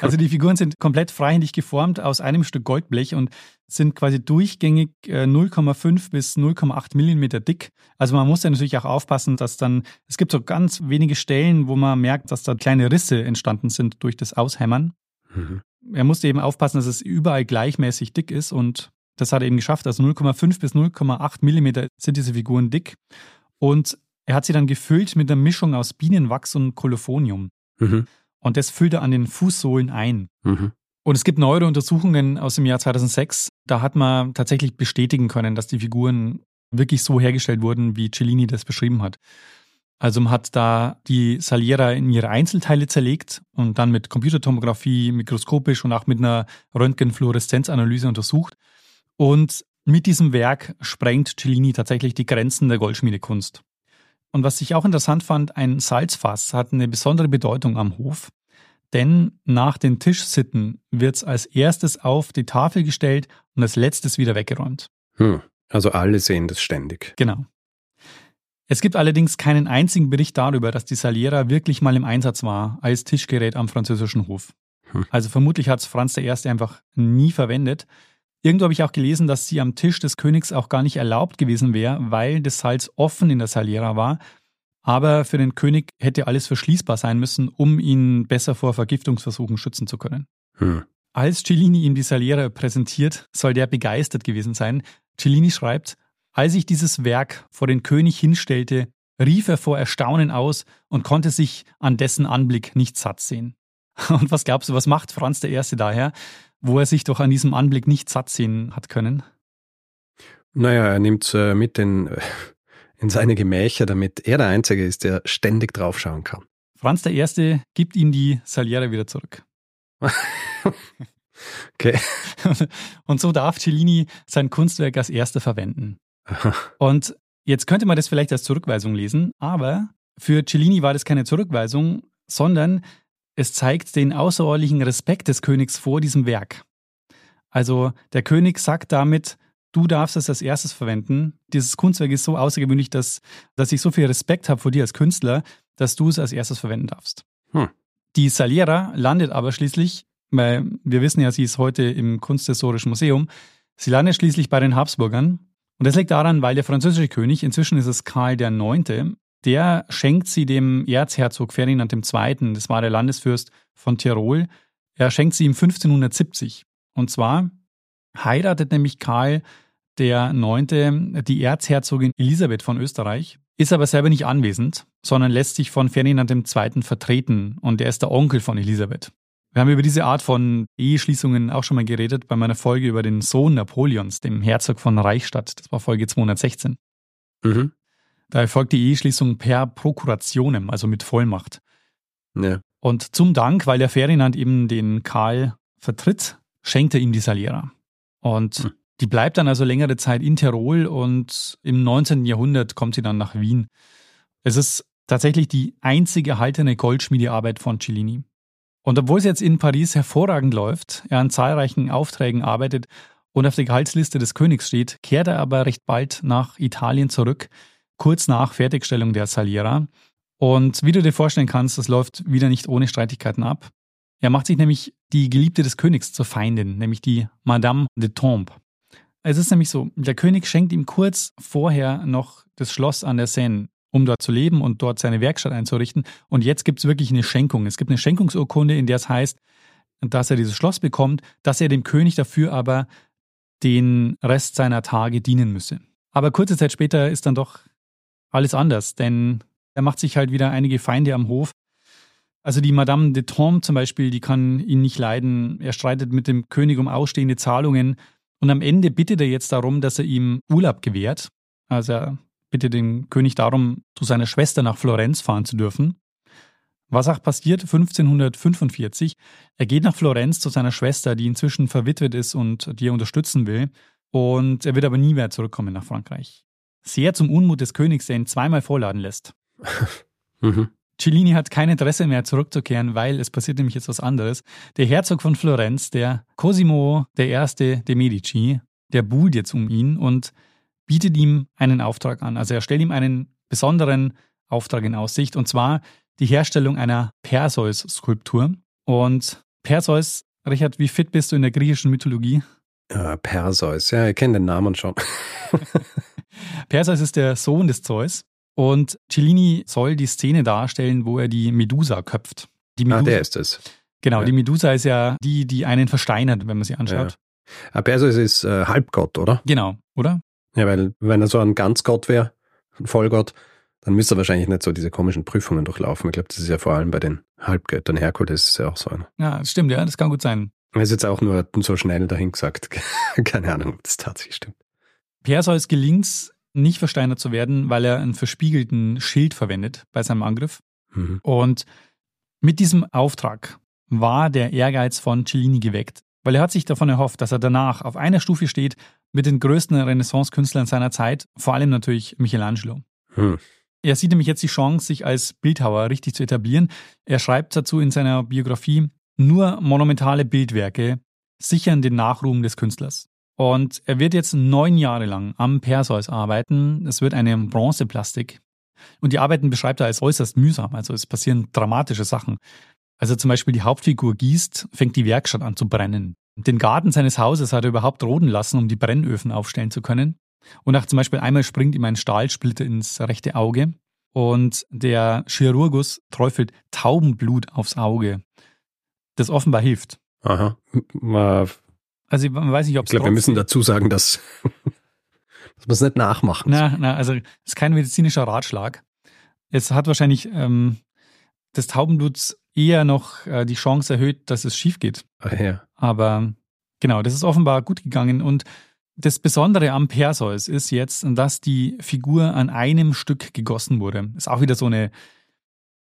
Also die Figuren sind komplett freihändig geformt aus einem Stück Goldblech und sind quasi durchgängig äh, null Komma fünf bis null Komma acht Millimeter dick. Also man muss ja natürlich auch aufpassen, dass dann, es gibt so ganz wenige Stellen, wo man merkt, dass da kleine Risse entstanden sind durch das Aushämmern. Mhm. Er musste eben aufpassen, dass es überall gleichmäßig dick ist und das hat er eben geschafft. Also null Komma fünf bis null Komma acht Millimeter sind diese Figuren dick und er hat sie dann gefüllt mit einer Mischung aus Bienenwachs und Kolophonium. Mhm. Und das füllt er an den Fußsohlen ein. Mhm. Und es gibt neuere Untersuchungen aus dem Jahr zweitausendsechs. Da hat man tatsächlich bestätigen können, dass die Figuren wirklich so hergestellt wurden, wie Cellini das beschrieben hat. Also man hat da die Saliera in ihre Einzelteile zerlegt und dann mit Computertomographie, mikroskopisch und auch mit einer Röntgenfluoreszenzanalyse untersucht. Und mit diesem Werk sprengt Cellini tatsächlich die Grenzen der Goldschmiedekunst. Und was ich auch interessant fand, ein Salzfass hat eine besondere Bedeutung am Hof, denn nach den Tischsitten wird es als erstes auf die Tafel gestellt und als letztes wieder weggeräumt. Hm, also alle sehen das ständig. Genau. Es gibt allerdings keinen einzigen Bericht darüber, dass die Saliera wirklich mal im Einsatz war als Tischgerät am französischen Hof. Hm. Also vermutlich hat es Franz der Erste einfach nie verwendet. Irgendwo habe ich auch gelesen, dass sie am Tisch des Königs auch gar nicht erlaubt gewesen wäre, weil das Salz offen in der Saliera war. Aber für den König hätte alles verschließbar sein müssen, um ihn besser vor Vergiftungsversuchen schützen zu können. Hm. Als Cellini ihm die Saliera präsentiert, soll der begeistert gewesen sein. Cellini schreibt, als ich dieses Werk vor den König hinstellte, rief er vor Erstaunen aus und konnte sich an dessen Anblick nicht satt sehen. Und was glaubst du, was macht Franz der Erste daher, wo er sich doch an diesem Anblick nicht satt sehen hat können? Naja, er nimmt es äh, mit in, äh, in seine Gemächer, damit er der Einzige ist, der ständig draufschauen kann. Franz der Erste gibt ihm die Saliera wieder zurück. Okay. Und so darf Cellini sein Kunstwerk als Erster verwenden. Aha. Und jetzt könnte man das vielleicht als Zurückweisung lesen, aber für Cellini war das keine Zurückweisung, sondern es zeigt den außerordentlichen Respekt des Königs vor diesem Werk. Also der König sagt damit, du darfst es als erstes verwenden. Dieses Kunstwerk ist so außergewöhnlich, dass, dass ich so viel Respekt habe vor dir als Künstler, dass du es als erstes verwenden darfst. Hm. Die Saliera landet aber schließlich, weil wir wissen ja, sie ist heute im Kunsthistorischen Museum, sie landet schließlich bei den Habsburgern. Und das liegt daran, weil der französische König, inzwischen ist es Karl der Neunte, der schenkt sie dem Erzherzog Ferdinand der Zweite., das war der Landesfürst von Tirol, er schenkt sie ihm fünfzehnhundertsiebzig. Und zwar heiratet nämlich Karl der Neunte die Erzherzogin Elisabeth von Österreich, ist aber selber nicht anwesend, sondern lässt sich von Ferdinand der Zweite vertreten und er ist der Onkel von Elisabeth. Wir haben über diese Art von Eheschließungen auch schon mal geredet bei meiner Folge über den Sohn Napoleons, dem Herzog von Reichstadt, das war Folge zweihundertsechzehn. Mhm. Da erfolgt die Eheschließung per Prokurationem, also mit Vollmacht. Ja. Und zum Dank, weil der Ferdinand eben den Karl vertritt, schenkt er ihm die Saliera. Und hm. Die bleibt dann also längere Zeit in Tirol und im neunzehnten Jahrhundert kommt sie dann nach Wien. Es ist tatsächlich die einzige erhaltene Goldschmiedearbeit von Cellini. Und obwohl es jetzt in Paris hervorragend läuft, er an zahlreichen Aufträgen arbeitet und auf der Gehaltsliste des Königs steht, kehrt er aber recht bald nach Italien zurück, kurz nach Fertigstellung der Saliera. Und wie du dir vorstellen kannst, das läuft wieder nicht ohne Streitigkeiten ab. Er macht sich nämlich die Geliebte des Königs zur Feindin, nämlich die Madame de Tombe. Es ist nämlich so, der König schenkt ihm kurz vorher noch das Schloss an der Seine, um dort zu leben und dort seine Werkstatt einzurichten. Und jetzt gibt es wirklich eine Schenkung. Es gibt eine Schenkungsurkunde, in der es heißt, dass er dieses Schloss bekommt, dass er dem König dafür aber den Rest seiner Tage dienen müsse. Aber kurze Zeit später ist dann doch alles anders, denn er macht sich halt wieder einige Feinde am Hof. Also die Madame de Tombe zum Beispiel, die kann ihn nicht leiden. Er streitet mit dem König um ausstehende Zahlungen. Und am Ende bittet er jetzt darum, dass er ihm Urlaub gewährt. Also er bittet den König darum, zu seiner Schwester nach Florenz fahren zu dürfen. Was auch passiert, fünfzehnhundertfünfundvierzig. Er geht nach Florenz zu seiner Schwester, die inzwischen verwitwet ist und die er unterstützen will. Und er wird aber nie mehr zurückkommen nach Frankreich. Sehr zum Unmut des Königs, der ihn zweimal vorladen lässt. mhm. Cellini hat kein Interesse mehr zurückzukehren, weil es passiert nämlich jetzt was anderes. Der Herzog von Florenz, der Cosimo I. de' Medici, der buhlt jetzt um ihn und bietet ihm einen Auftrag an. Also er stellt ihm einen besonderen Auftrag in Aussicht, und zwar die Herstellung einer Perseus-Skulptur. Und Perseus, Richard, wie fit bist du in der griechischen Mythologie? Ja, Perseus, ja, ich kenne den Namen schon. Perseus ist der Sohn des Zeus. Und Cellini soll die Szene darstellen, wo er die Medusa köpft. Die Medusa, ah, der ist es. Genau, ja. Die Medusa ist ja die, die einen versteinert, wenn man sie anschaut. Ja. Aber Perseus ist äh, Halbgott, oder? Genau, oder? Ja, weil wenn er so ein Ganzgott wäre, ein Vollgott, dann müsste er wahrscheinlich nicht so diese komischen Prüfungen durchlaufen. Ich glaube, das ist ja vor allem bei den Halbgöttern. Herkules ist ja auch so einer. Ja, das stimmt, ja, das kann gut sein. Das ist jetzt auch nur so schnell dahin gesagt. Keine Ahnung, ob das tatsächlich stimmt. Perseus gelingt's, nicht versteinert zu werden, weil er einen verspiegelten Schild verwendet bei seinem Angriff. Mhm. Und mit diesem Auftrag war der Ehrgeiz von Cellini geweckt, weil er hat sich davon erhofft, dass er danach auf einer Stufe steht mit den größten Renaissance-Künstlern seiner Zeit, vor allem natürlich Michelangelo. Mhm. Er sieht nämlich jetzt die Chance, sich als Bildhauer richtig zu etablieren. Er schreibt dazu in seiner Biografie, nur monumentale Bildwerke sichern den Nachruhm des Künstlers. Und er wird jetzt neun Jahre lang am Perseus arbeiten. Es wird eine Bronzeplastik. Und die Arbeiten beschreibt er als äußerst mühsam. Also es passieren dramatische Sachen. Also zum Beispiel die Hauptfigur gießt, fängt die Werkstatt an zu brennen. Den Garten seines Hauses hat er überhaupt roden lassen, um die Brennöfen aufstellen zu können. Und auch zum Beispiel einmal springt ihm ein Stahlsplitter ins rechte Auge. Und der Chirurgus träufelt Taubenblut aufs Auge. Das offenbar hilft. Aha. Also ich weiß nicht, ob Ich glaube, wir müssen dazu sagen, dass, dass man es nicht nachmachen. Na, na, also es ist kein medizinischer Ratschlag. Es hat wahrscheinlich ähm, das Taubenblut eher noch äh, die Chance erhöht, dass es schief geht. Ach ja. Aber genau, das ist offenbar gut gegangen. Und das Besondere am Perseus ist jetzt, dass die Figur an einem Stück gegossen wurde. Ist auch wieder so eine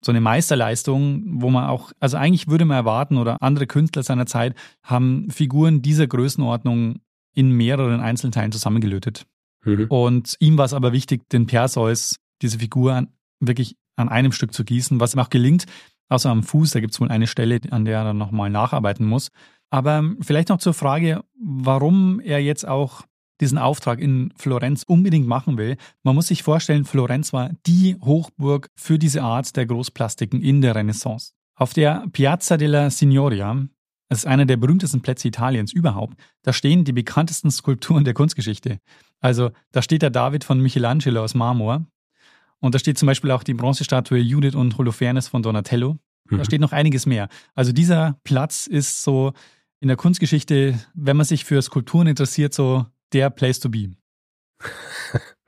So eine Meisterleistung, wo man auch, also eigentlich würde man erwarten, oder andere Künstler seiner Zeit haben Figuren dieser Größenordnung in mehreren Einzelteilen zusammengelötet. Mhm. Und ihm war es aber wichtig, den Perseus, diese Figur an, wirklich an einem Stück zu gießen, was ihm auch gelingt, außer am Fuß, da gibt es wohl eine Stelle, an der er dann nochmal nacharbeiten muss. Aber vielleicht noch zur Frage, warum er jetzt auch diesen Auftrag in Florenz unbedingt machen will. Man muss sich vorstellen, Florenz war die Hochburg für diese Art der Großplastiken in der Renaissance. Auf der Piazza della Signoria, das ist einer der berühmtesten Plätze Italiens überhaupt, da stehen die bekanntesten Skulpturen der Kunstgeschichte. Also da steht der David von Michelangelo aus Marmor und da steht zum Beispiel auch die Bronzestatue Judith und Holofernes von Donatello. Da mhm. steht noch einiges mehr. Also dieser Platz ist so in der Kunstgeschichte, wenn man sich für Skulpturen interessiert, so der Place to be.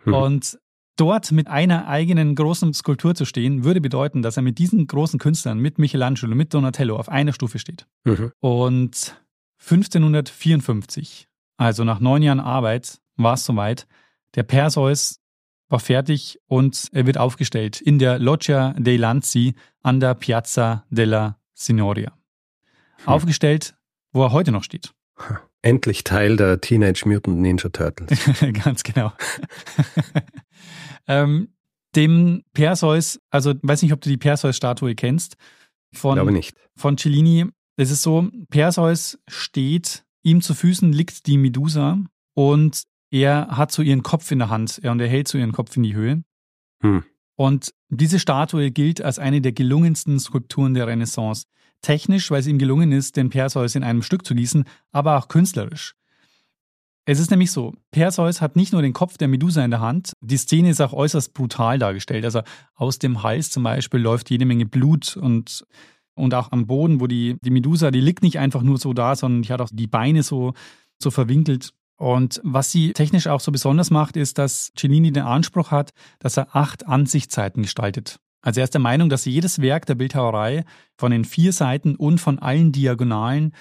Und dort mit einer eigenen großen Skulptur zu stehen, würde bedeuten, dass er mit diesen großen Künstlern, mit Michelangelo, mit Donatello auf einer Stufe steht. Mhm. Und fünfzehnhundertvierundfünfzig, also nach neun Jahren Arbeit, war es soweit. Der Perseus war fertig und er wird aufgestellt in der Loggia dei Lanzi an der Piazza della Signoria. Mhm. Aufgestellt, wo er heute noch steht. Endlich Teil der Teenage Mutant Ninja Turtles. Ganz genau. ähm, dem Perseus, also weiß nicht, ob du die Perseus-Statue kennst. Von, glaube nicht. Von Cellini. Es ist so, Perseus steht, ihm zu Füßen liegt die Medusa und er hat so ihren Kopf in der Hand und er hält so ihren Kopf in die Höhe. Hm. Und diese Statue gilt als eine der gelungensten Skulpturen der Renaissance. Technisch, weil es ihm gelungen ist, den Perseus in einem Stück zu gießen, aber auch künstlerisch. Es ist nämlich so, Perseus hat nicht nur den Kopf der Medusa in der Hand, die Szene ist auch äußerst brutal dargestellt. Also aus dem Hals zum Beispiel läuft jede Menge Blut und, und auch am Boden, wo die, die Medusa, die liegt nicht einfach nur so da, sondern die hat auch die Beine so, so verwinkelt. Und was sie technisch auch so besonders macht, ist, dass Cellini den Anspruch hat, dass er acht Ansichtsseiten gestaltet. Also er ist der Meinung, dass jedes Werk der Bildhauerei von den vier Seiten und von allen Diagonalen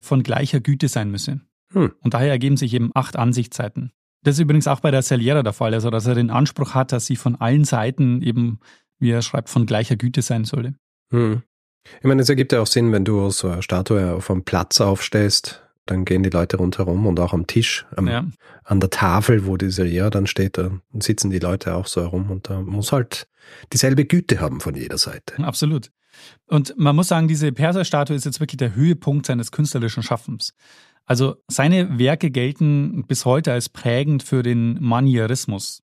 von gleicher Güte sein müsse. Hm. Und daher ergeben sich eben acht Ansichtsseiten. Das ist übrigens auch bei der Saliera der Fall, also dass er den Anspruch hat, dass sie von allen Seiten eben, wie er schreibt, von gleicher Güte sein sollte. Hm. Ich meine, es ergibt ja auch Sinn, wenn du so eine Statue auf einem Platz aufstellst, dann gehen die Leute rundherum und auch am Tisch, am, ja. an der Tafel, wo die Saliera dann steht, da sitzen die Leute auch so herum und da muss halt dieselbe Güte haben von jeder Seite. Absolut. Und man muss sagen, diese Perseus-Statue ist jetzt wirklich der Höhepunkt seines künstlerischen Schaffens. Also seine Werke gelten bis heute als prägend für den Manierismus.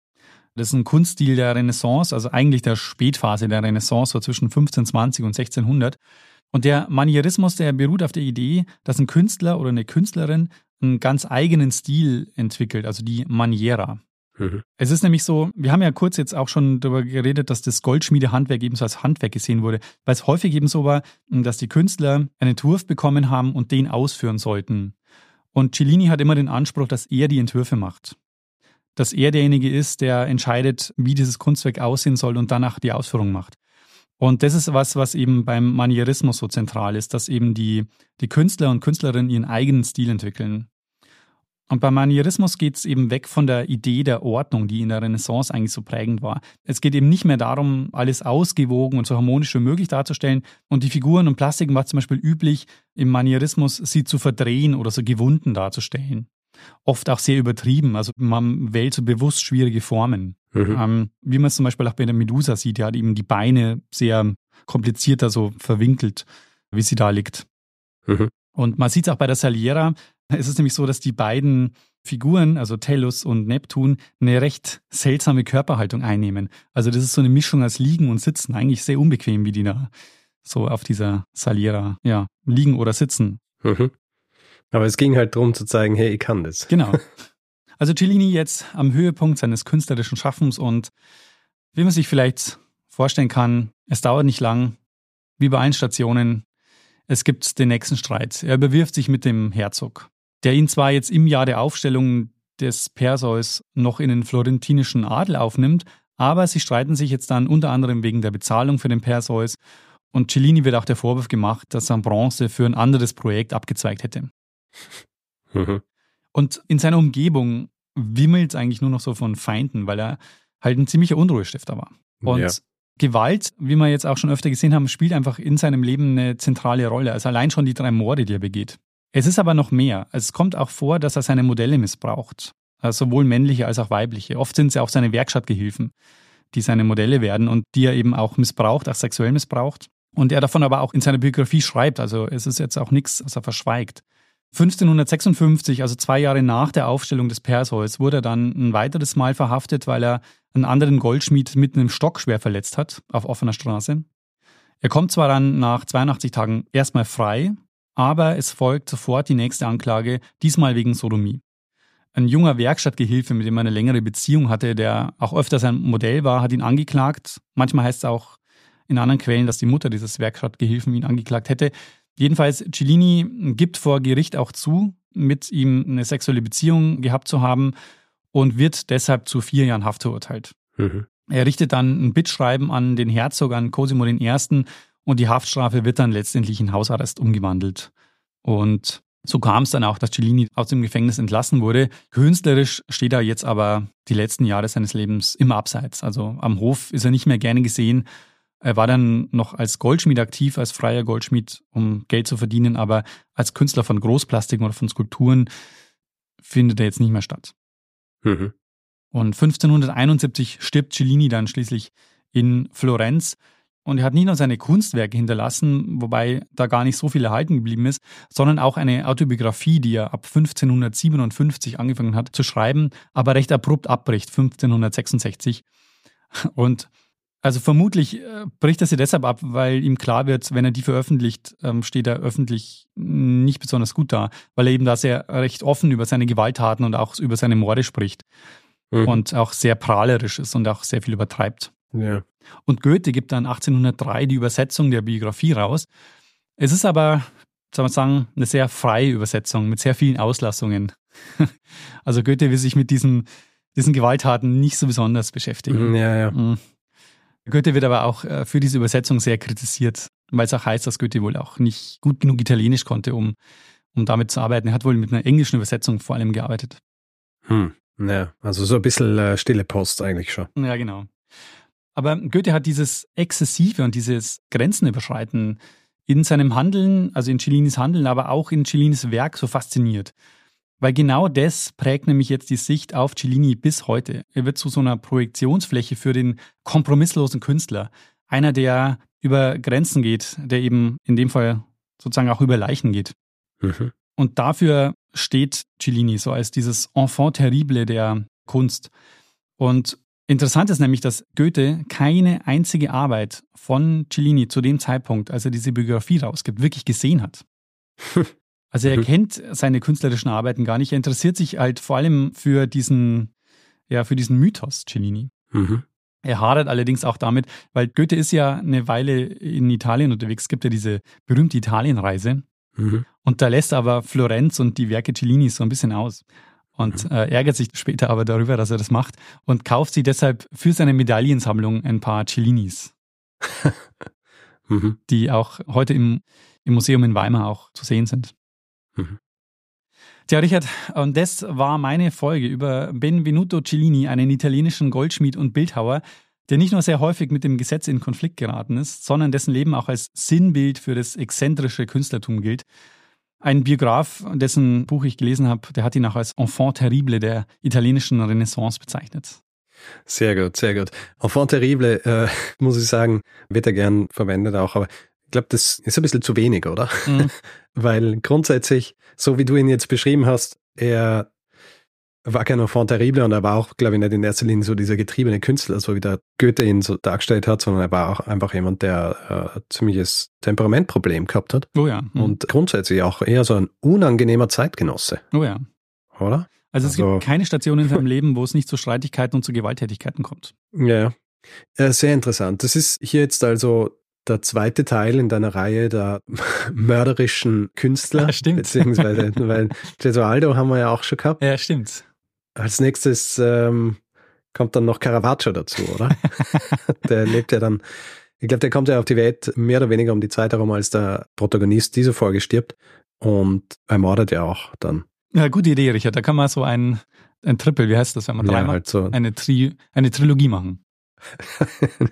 Das ist ein Kunststil der Renaissance, also eigentlich der Spätphase der Renaissance, so zwischen fünfzehnhundertzwanzig und sechzehnhundert. Und der Manierismus, der beruht auf der Idee, dass ein Künstler oder eine Künstlerin einen ganz eigenen Stil entwickelt, also die Maniera. Mhm. Es ist nämlich so, wir haben ja kurz jetzt auch schon darüber geredet, dass das Goldschmiedehandwerk ebenso als Handwerk gesehen wurde, weil es häufig eben so war, dass die Künstler einen Entwurf bekommen haben und den ausführen sollten. Und Cellini hat immer den Anspruch, dass er die Entwürfe macht. Dass er derjenige ist, der entscheidet, wie dieses Kunstwerk aussehen soll und danach die Ausführung macht. Und das ist was, was eben beim Manierismus so zentral ist, dass eben die, die Künstler und Künstlerinnen ihren eigenen Stil entwickeln. Und beim Manierismus geht es eben weg von der Idee der Ordnung, die in der Renaissance eigentlich so prägend war. Es geht eben nicht mehr darum, alles ausgewogen und so harmonisch wie möglich darzustellen. Und die Figuren und Plastiken war zum Beispiel üblich, im Manierismus sie zu verdrehen oder so gewunden darzustellen. Oft auch sehr übertrieben, also man wählt so bewusst schwierige Formen. Mhm. Ähm, wie man es zum Beispiel auch bei der Medusa sieht, die hat eben die Beine sehr komplizierter so verwinkelt, wie sie da liegt. Mhm. Und man sieht es auch bei der Saliera, es ist nämlich so, dass die beiden Figuren, also Tellus und Neptun, eine recht seltsame Körperhaltung einnehmen. Also das ist so eine Mischung aus Liegen und Sitzen, eigentlich sehr unbequem, wie die da so auf dieser Saliera ja, liegen oder sitzen. Mhm. Aber es ging halt darum zu zeigen, hey, ich kann das. Genau. Also Cellini jetzt am Höhepunkt seines künstlerischen Schaffens und wie man sich vielleicht vorstellen kann, es dauert nicht lang, wie bei allen Stationen, es gibt den nächsten Streit. Er überwirft sich mit dem Herzog, der ihn zwar jetzt im Jahr der Aufstellung des Perseus noch in den florentinischen Adel aufnimmt, aber sie streiten sich jetzt dann unter anderem wegen der Bezahlung für den Perseus und Cellini wird auch der Vorwurf gemacht, dass er Bronze für ein anderes Projekt abgezweigt hätte. Mhm. Und in seiner Umgebung wimmelt es eigentlich nur noch so von Feinden, weil er halt ein ziemlicher Unruhestifter war. Und ja. Gewalt, wie wir jetzt auch schon öfter gesehen haben, spielt einfach in seinem Leben eine zentrale Rolle. Also allein schon die drei Morde, die er begeht. Es ist aber noch mehr. Es kommt auch vor, dass er seine Modelle missbraucht. Also sowohl männliche als auch weibliche. Oft sind es ja auch seine Werkstattgehilfen, die seine Modelle werden und die er eben auch missbraucht, auch sexuell missbraucht. Und er davon aber auch in seiner Biografie schreibt. Also es ist jetzt auch nichts, was er verschweigt. fünfzehnhundertsechsundfünfzig, also zwei Jahre nach der Aufstellung des Perseus, wurde er dann ein weiteres Mal verhaftet, weil er einen anderen Goldschmied mit einem Stock schwer verletzt hat, auf offener Straße. Er kommt zwar dann nach zweiundachtzig Tagen erstmal frei, aber es folgt sofort die nächste Anklage, diesmal wegen Sodomie. Ein junger Werkstattgehilfe, mit dem er eine längere Beziehung hatte, der auch öfter sein Modell war, hat ihn angeklagt. Manchmal heißt es auch in anderen Quellen, dass die Mutter dieses Werkstattgehilfen ihn angeklagt hätte. Jedenfalls, Cellini gibt vor Gericht auch zu, mit ihm eine sexuelle Beziehung gehabt zu haben und wird deshalb zu vier Jahren Haft verurteilt. Mhm. Er richtet dann ein Bittschreiben an den Herzog, an Cosimo der Erste und die Haftstrafe wird dann letztendlich in Hausarrest umgewandelt. Und so kam es dann auch, dass Cellini aus dem Gefängnis entlassen wurde. Künstlerisch steht er jetzt aber die letzten Jahre seines Lebens im Abseits. Also am Hof ist er nicht mehr gerne gesehen Er war dann noch als Goldschmied aktiv, als freier Goldschmied, um Geld zu verdienen, aber als Künstler von Großplastiken oder von Skulpturen findet er jetzt nicht mehr statt. Mhm. Und fünfzehnhunderteinundsiebzig stirbt Cellini dann schließlich in Florenz. Und er hat nicht nur seine Kunstwerke hinterlassen, wobei da gar nicht so viel erhalten geblieben ist, sondern auch eine Autobiografie, die er ab fünfzehnhundertsiebenundfünfzig angefangen hat zu schreiben, aber recht abrupt abbricht, fünfzehnhundertsechsundsechzig. Und also vermutlich bricht er sie deshalb ab, weil ihm klar wird, wenn er die veröffentlicht, steht er öffentlich nicht besonders gut da, weil er eben da sehr recht offen über seine Gewalttaten und auch über seine Morde spricht. Mhm. Und auch sehr prahlerisch ist und auch sehr viel übertreibt. Ja. Und Goethe gibt dann achtzehnhundertdrei die Übersetzung der Biografie raus. Es ist aber, soll man sagen, eine sehr freie Übersetzung mit sehr vielen Auslassungen. Also Goethe will sich mit diesen, diesen Gewalttaten nicht so besonders beschäftigen. Ja, ja. Mhm. Goethe wird aber auch für diese Übersetzung sehr kritisiert, weil es auch heißt, dass Goethe wohl auch nicht gut genug Italienisch konnte, um, um damit zu arbeiten. Er hat wohl mit einer englischen Übersetzung vor allem gearbeitet. Hm, ja, also so ein bisschen äh, stille Post eigentlich schon. Ja, genau. Aber Goethe hat dieses Exzessive und dieses Grenzenüberschreiten in seinem Handeln, also in Cellinis Handeln, aber auch in Cellinis Werk so fasziniert. Weil genau das prägt nämlich jetzt die Sicht auf Cellini bis heute. Er wird zu so einer Projektionsfläche für den kompromisslosen Künstler. Einer, der über Grenzen geht, der eben in dem Fall sozusagen auch über Leichen geht. Mhm. Und dafür steht Cellini so als dieses Enfant terrible der Kunst. Und interessant ist nämlich, dass Goethe keine einzige Arbeit von Cellini zu dem Zeitpunkt, als er diese Biografie rausgibt, wirklich gesehen hat. Also er kennt seine künstlerischen Arbeiten gar nicht. Er interessiert sich halt vor allem für diesen, ja, für diesen Mythos Cellini. Mhm. Er hadert allerdings auch damit, weil Goethe ist ja eine Weile in Italien unterwegs. Es gibt ja diese berühmte Italienreise. Mhm. Und da lässt aber Florenz und die Werke Cellinis so ein bisschen aus. Und mhm. äh, ärgert sich später aber darüber, dass er das macht. Und kauft sie deshalb für seine Medaillensammlung ein paar Cellinis. Mhm. Die auch heute im, im Museum in Weimar auch zu sehen sind. Mhm. Tja, Richard, und das war meine Folge über Benvenuto Cellini, einen italienischen Goldschmied und Bildhauer, der nicht nur sehr häufig mit dem Gesetz in Konflikt geraten ist, sondern dessen Leben auch als Sinnbild für das exzentrische Künstlertum gilt. Ein Biograf, dessen Buch ich gelesen habe, der hat ihn auch als Enfant terrible der italienischen Renaissance bezeichnet. Sehr gut, sehr gut. Enfant terrible, äh, muss ich sagen, wird ja gern verwendet auch, aber ich glaube, das ist ein bisschen zu wenig, oder? Mhm. Weil grundsätzlich, so wie du ihn jetzt beschrieben hast, er war kein Enfant terrible und er war auch, glaube ich, nicht in erster Linie so dieser getriebene Künstler, so wie der Goethe ihn so dargestellt hat, sondern er war auch einfach jemand, der äh, ein ziemliches Temperamentproblem gehabt hat. Oh ja. Mhm. Und grundsätzlich auch eher so ein unangenehmer Zeitgenosse. Oh ja. Oder? Also es also, gibt keine Station in seinem Leben, wo es nicht zu Streitigkeiten und zu Gewalttätigkeiten kommt. Ja, ja. Sehr interessant. Das ist hier jetzt also der zweite Teil in deiner Reihe der mörderischen Künstler. Ja, stimmt. Beziehungsweise, weil Cesualdo haben wir ja auch schon gehabt. Ja, stimmt. Als nächstes ähm, kommt dann noch Caravaggio dazu, oder? Der lebt ja dann, ich glaube, der kommt ja auf die Welt mehr oder weniger um die Zeit herum, als der Protagonist dieser Folge stirbt und ermordet ja auch dann. Ja, gute Idee, Richard. Da kann man so ein, ein Triple, wie heißt das, wenn man dreimal ja, halt so eine, Tri- eine Trilogie machen.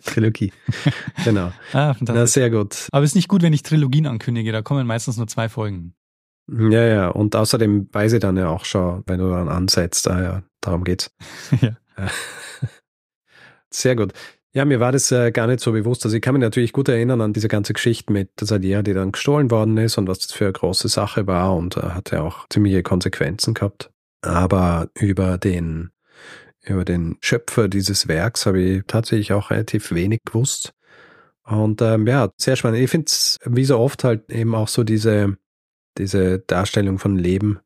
Trilogie, genau. Ah, na, sehr gut. Aber es ist nicht gut, wenn ich Trilogien ankündige, da kommen meistens nur zwei Folgen. Ja, ja, und außerdem weiß ich dann ja auch schon, wenn du dann ansetzt, ah ja, darum geht's. Ja. Sehr gut. Ja, mir war das äh, gar nicht so bewusst. Also ich kann mich natürlich gut erinnern an diese ganze Geschichte mit der Saliera, die dann gestohlen worden ist und was das für eine große Sache war und äh, hat ja auch ziemliche Konsequenzen gehabt. Aber über den Über den Schöpfer dieses Werks habe ich tatsächlich auch relativ wenig gewusst. Und ähm, ja, sehr spannend. Ich finde es, wie so oft, halt eben auch so diese, diese Darstellung von Leben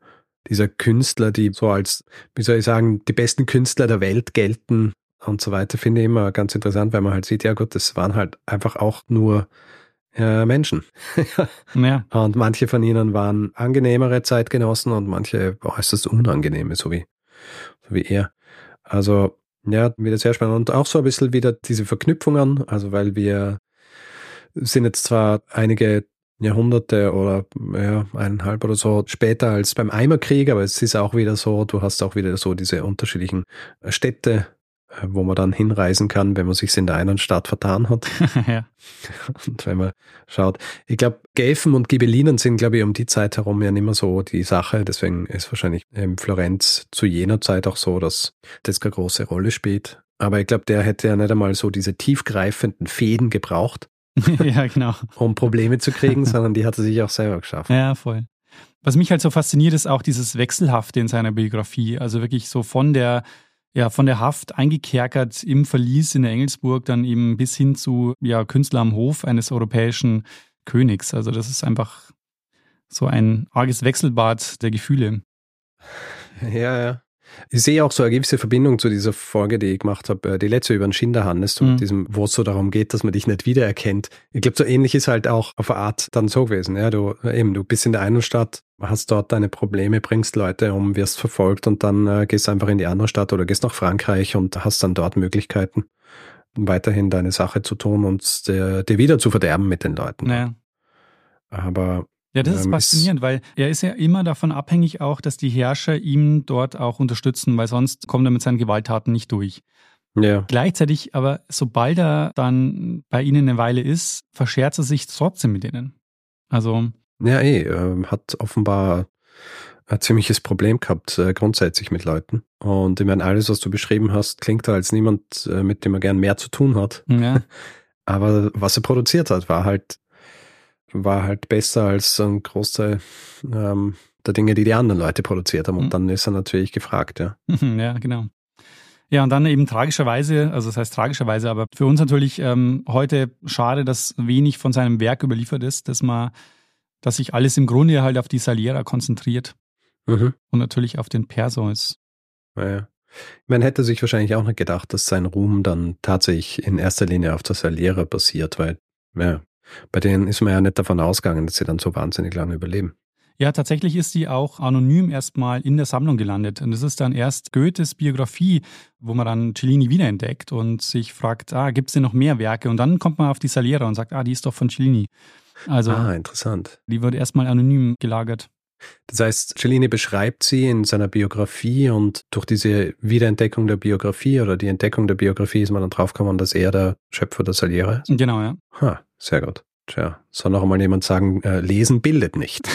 dieser Künstler, die so als, wie soll ich sagen, die besten Künstler der Welt gelten und so weiter, finde ich immer ganz interessant, weil man halt sieht, ja gut, das waren halt einfach auch nur äh, Menschen. Ja. Und manche von ihnen waren angenehmere Zeitgenossen und manche äußerst unangenehme, so wie, so wie er. Also, ja, wieder sehr spannend. Und auch so ein bisschen wieder diese Verknüpfung an, also weil wir sind jetzt zwar einige Jahrhunderte oder ja, eineinhalb oder so später als beim Eimerkrieg, aber es ist auch wieder so, du hast auch wieder so diese unterschiedlichen Städte, wo man dann hinreisen kann, wenn man sich in der einen Stadt vertan hat. Ja. Und wenn man schaut. Ich glaube, Guelfen und Ghibellinen sind, glaube ich, um die Zeit herum ja nicht mehr so die Sache. Deswegen ist wahrscheinlich ähm, Florenz zu jener Zeit auch so, dass das keine große Rolle spielt. Aber ich glaube, der hätte ja nicht einmal so diese tiefgreifenden Fäden gebraucht, ja, genau, um Probleme zu kriegen, sondern die hat er sich auch selber geschafft. Ja, voll. Was mich halt so fasziniert, ist auch dieses Wechselhafte in seiner Biografie. Also wirklich so von der Ja, von der Haft eingekerkert im Verlies in der Engelsburg, dann eben bis hin zu ja, Künstler am Hof eines europäischen Königs. Also das ist einfach so ein arges Wechselbad der Gefühle. Ja, ja. Ich sehe auch so eine gewisse Verbindung zu dieser Folge, die ich gemacht habe, die letzte über den Schinderhannes, mhm. diesem, wo es so darum geht, dass man dich nicht wiedererkennt. Ich glaube, so ähnlich ist halt auch auf eine Art dann so gewesen. Ja, du, eben, du bist in der einen Stadt, hast dort deine Probleme, bringst Leute um, wirst verfolgt und dann äh, gehst einfach in die andere Stadt oder gehst nach Frankreich und hast dann dort Möglichkeiten, weiterhin deine Sache zu tun und dir wieder zu verderben mit den Leuten. Naja. Aber... Ja, das ist ähm, faszinierend, ist, weil er ist ja immer davon abhängig auch, dass die Herrscher ihm dort auch unterstützen, weil sonst kommt er mit seinen Gewalttaten nicht durch. Ja. Gleichzeitig aber, sobald er dann bei ihnen eine Weile ist, verscherzt er sich trotzdem mit ihnen. Also ja, eh, äh, hat offenbar ein ziemliches Problem gehabt, äh, grundsätzlich mit Leuten. Und ich meine, alles, was du beschrieben hast, klingt da als niemand, äh, mit dem er gern mehr zu tun hat. Ja. Aber was er produziert hat, war halt war halt besser als ein Großteil ähm, der Dinge, die die anderen Leute produziert haben. Und mhm. dann ist er natürlich gefragt, ja. Ja, genau. Ja, und dann eben tragischerweise, also das heißt tragischerweise, aber für uns natürlich ähm, heute schade, dass wenig von seinem Werk überliefert ist, dass man, dass sich alles im Grunde halt auf die Saliera konzentriert mhm. und natürlich auf den Perseus. Naja. Man hätte sich wahrscheinlich auch nicht gedacht, dass sein Ruhm dann tatsächlich in erster Linie auf der Saliera basiert, weil, ja, bei denen ist man ja nicht davon ausgegangen, dass sie dann so wahnsinnig lange überleben. Ja, tatsächlich ist die auch anonym erstmal in der Sammlung gelandet. Und das ist dann erst Goethes Biografie, wo man dann Cellini wiederentdeckt und sich fragt, ah, gibt es denn noch mehr Werke? Und dann kommt man auf die Saliera und sagt, ah, die ist doch von Cellini. Also, ah, interessant. Die wird erstmal anonym gelagert. Das heißt, Cellini beschreibt sie in seiner Biografie und durch diese Wiederentdeckung der Biografie oder die Entdeckung der Biografie ist man dann draufgekommen, dass er der Schöpfer der Saliera ist? Genau, ja. Ha, sehr gut. Tja, soll noch einmal jemand sagen, äh, lesen bildet nicht.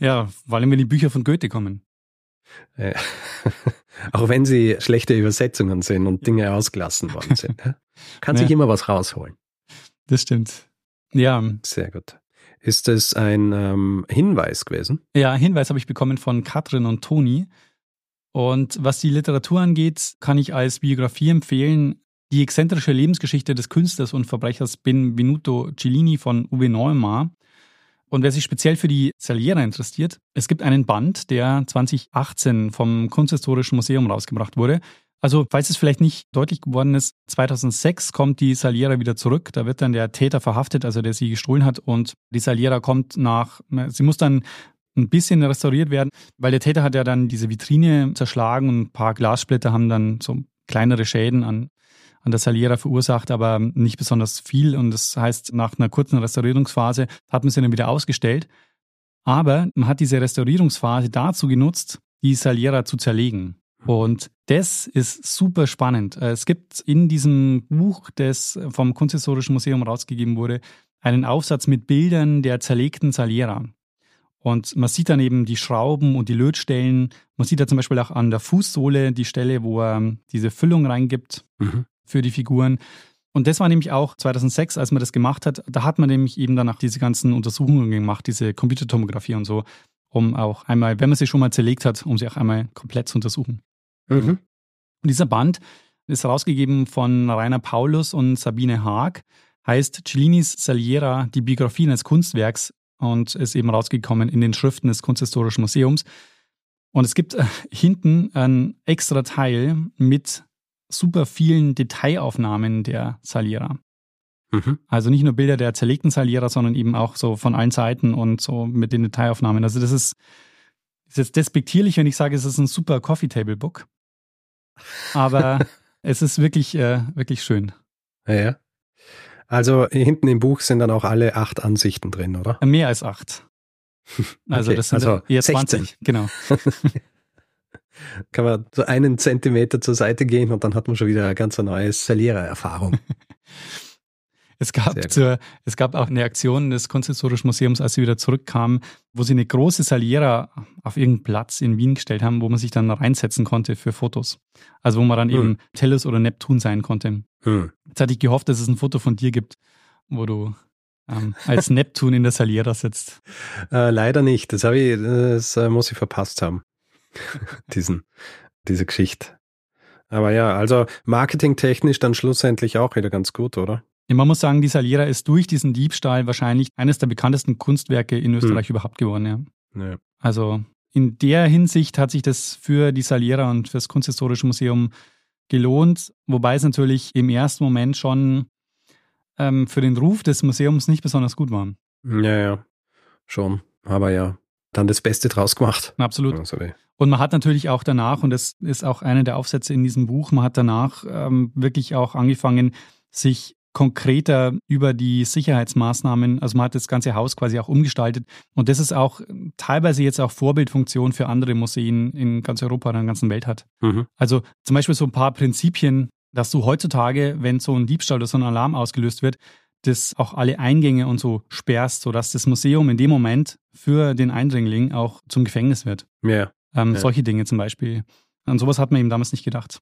Ja, weil immer die Bücher von Goethe kommen. Äh, auch wenn sie schlechte Übersetzungen sind und Dinge ausgelassen worden sind. Kann sich ja. immer was rausholen. Das stimmt. Ja. Sehr gut. Ist das ein ähm, Hinweis gewesen? Ja, Hinweis habe ich bekommen von Katrin und Toni. Und was die Literatur angeht, kann ich als Biografie empfehlen die exzentrische Lebensgeschichte des Künstlers und Verbrechers Benvenuto Cellini von Uwe Neumahr. Und wer sich speziell für die Saliera interessiert, es gibt einen Band, der zwanzig achtzehn vom Kunsthistorischen Museum rausgebracht wurde. Also, falls es vielleicht nicht deutlich geworden ist, zweitausendsechs kommt die Saliera wieder zurück. Da wird dann der Täter verhaftet, also der sie gestohlen hat. Und die Saliera kommt nach, sie muss dann ein bisschen restauriert werden, weil der Täter hat ja dann diese Vitrine zerschlagen und ein paar Glassplitter haben dann so kleinere Schäden an, an der Saliera verursacht, aber nicht besonders viel. Und das heißt, nach einer kurzen Restaurierungsphase hat man sie dann wieder ausgestellt. Aber man hat diese Restaurierungsphase dazu genutzt, die Saliera zu zerlegen. Und das ist super spannend. Es gibt in diesem Buch, das vom Kunsthistorischen Museum rausgegeben wurde, einen Aufsatz mit Bildern der zerlegten Saliera. Und man sieht dann eben die Schrauben und die Lötstellen. Man sieht da zum Beispiel auch an der Fußsohle die Stelle, wo er diese Füllung reingibt mhm. für die Figuren. Und das war nämlich auch zweitausendsechs, als man das gemacht hat, da hat man nämlich eben danach diese ganzen Untersuchungen gemacht, diese Computertomographie und so, um auch einmal, wenn man sie schon mal zerlegt hat, um sie auch einmal komplett zu untersuchen. Mhm. Und dieser Band ist herausgegeben von Rainer Paulus und Sabine Haag, heißt Cellinis Saliera, die Biografie eines Kunstwerks und ist eben rausgekommen in den Schriften des Kunsthistorischen Museums. Und es gibt äh, hinten einen extra Teil mit super vielen Detailaufnahmen der Saliera. Mhm. Also nicht nur Bilder der zerlegten Saliera, sondern eben auch so von allen Seiten und so mit den Detailaufnahmen. Also das ist, ist jetzt despektierlich, wenn ich sage, es ist ein super Coffee-Table-Book. Aber es ist wirklich, äh, wirklich schön. Ja, ja. Also hinten im Buch sind dann auch alle acht Ansichten drin, oder? Mehr als acht. Also okay, das sind also eher sechzehn. zwanzig, genau. kann man so einen Zentimeter zur Seite gehen und dann hat man schon wieder eine ganz neue Saliera-Erfahrung. Es gab, zur, es gab auch eine Aktion des Kunsthistorischen Museums, als sie wieder zurückkamen, wo sie eine große Saliera auf irgendeinen Platz in Wien gestellt haben, wo man sich dann reinsetzen konnte für Fotos. Also wo man dann hm. eben Tellus oder Neptun sein konnte. Hm. Jetzt hatte ich gehofft, dass es ein Foto von dir gibt, wo du ähm, als Neptun in der Saliera sitzt. Äh, leider nicht. Das, hab ich, das äh, muss ich verpasst haben, Diesen, diese Geschichte. Aber ja, also marketingtechnisch dann schlussendlich auch wieder ganz gut, oder? Man muss sagen, die Saliera ist durch diesen Diebstahl wahrscheinlich eines der bekanntesten Kunstwerke in Österreich hm. überhaupt geworden. Ja. Ja. Also in der Hinsicht hat sich das für die Saliera und für das Kunsthistorische Museum gelohnt, wobei es natürlich im ersten Moment schon ähm, für den Ruf des Museums nicht besonders gut war. Ja, ja, schon. Aber ja, dann das Beste draus gemacht. Absolut. Oh, sorry. Und man hat natürlich auch danach, und das ist auch einer der Aufsätze in diesem Buch, man hat danach ähm, wirklich auch angefangen, sich konkreter über die Sicherheitsmaßnahmen, also man hat das ganze Haus quasi auch umgestaltet und das ist auch teilweise jetzt auch Vorbildfunktion für andere Museen in ganz Europa oder in der ganzen Welt hat. Mhm. Also zum Beispiel so ein paar Prinzipien, dass du heutzutage, wenn so ein Diebstahl oder so ein Alarm ausgelöst wird, dass auch alle Eingänge und so sperrst, sodass das Museum in dem Moment für den Eindringling auch zum Gefängnis wird. Yeah. Ähm, yeah. Solche Dinge zum Beispiel. An sowas hat man eben damals nicht gedacht.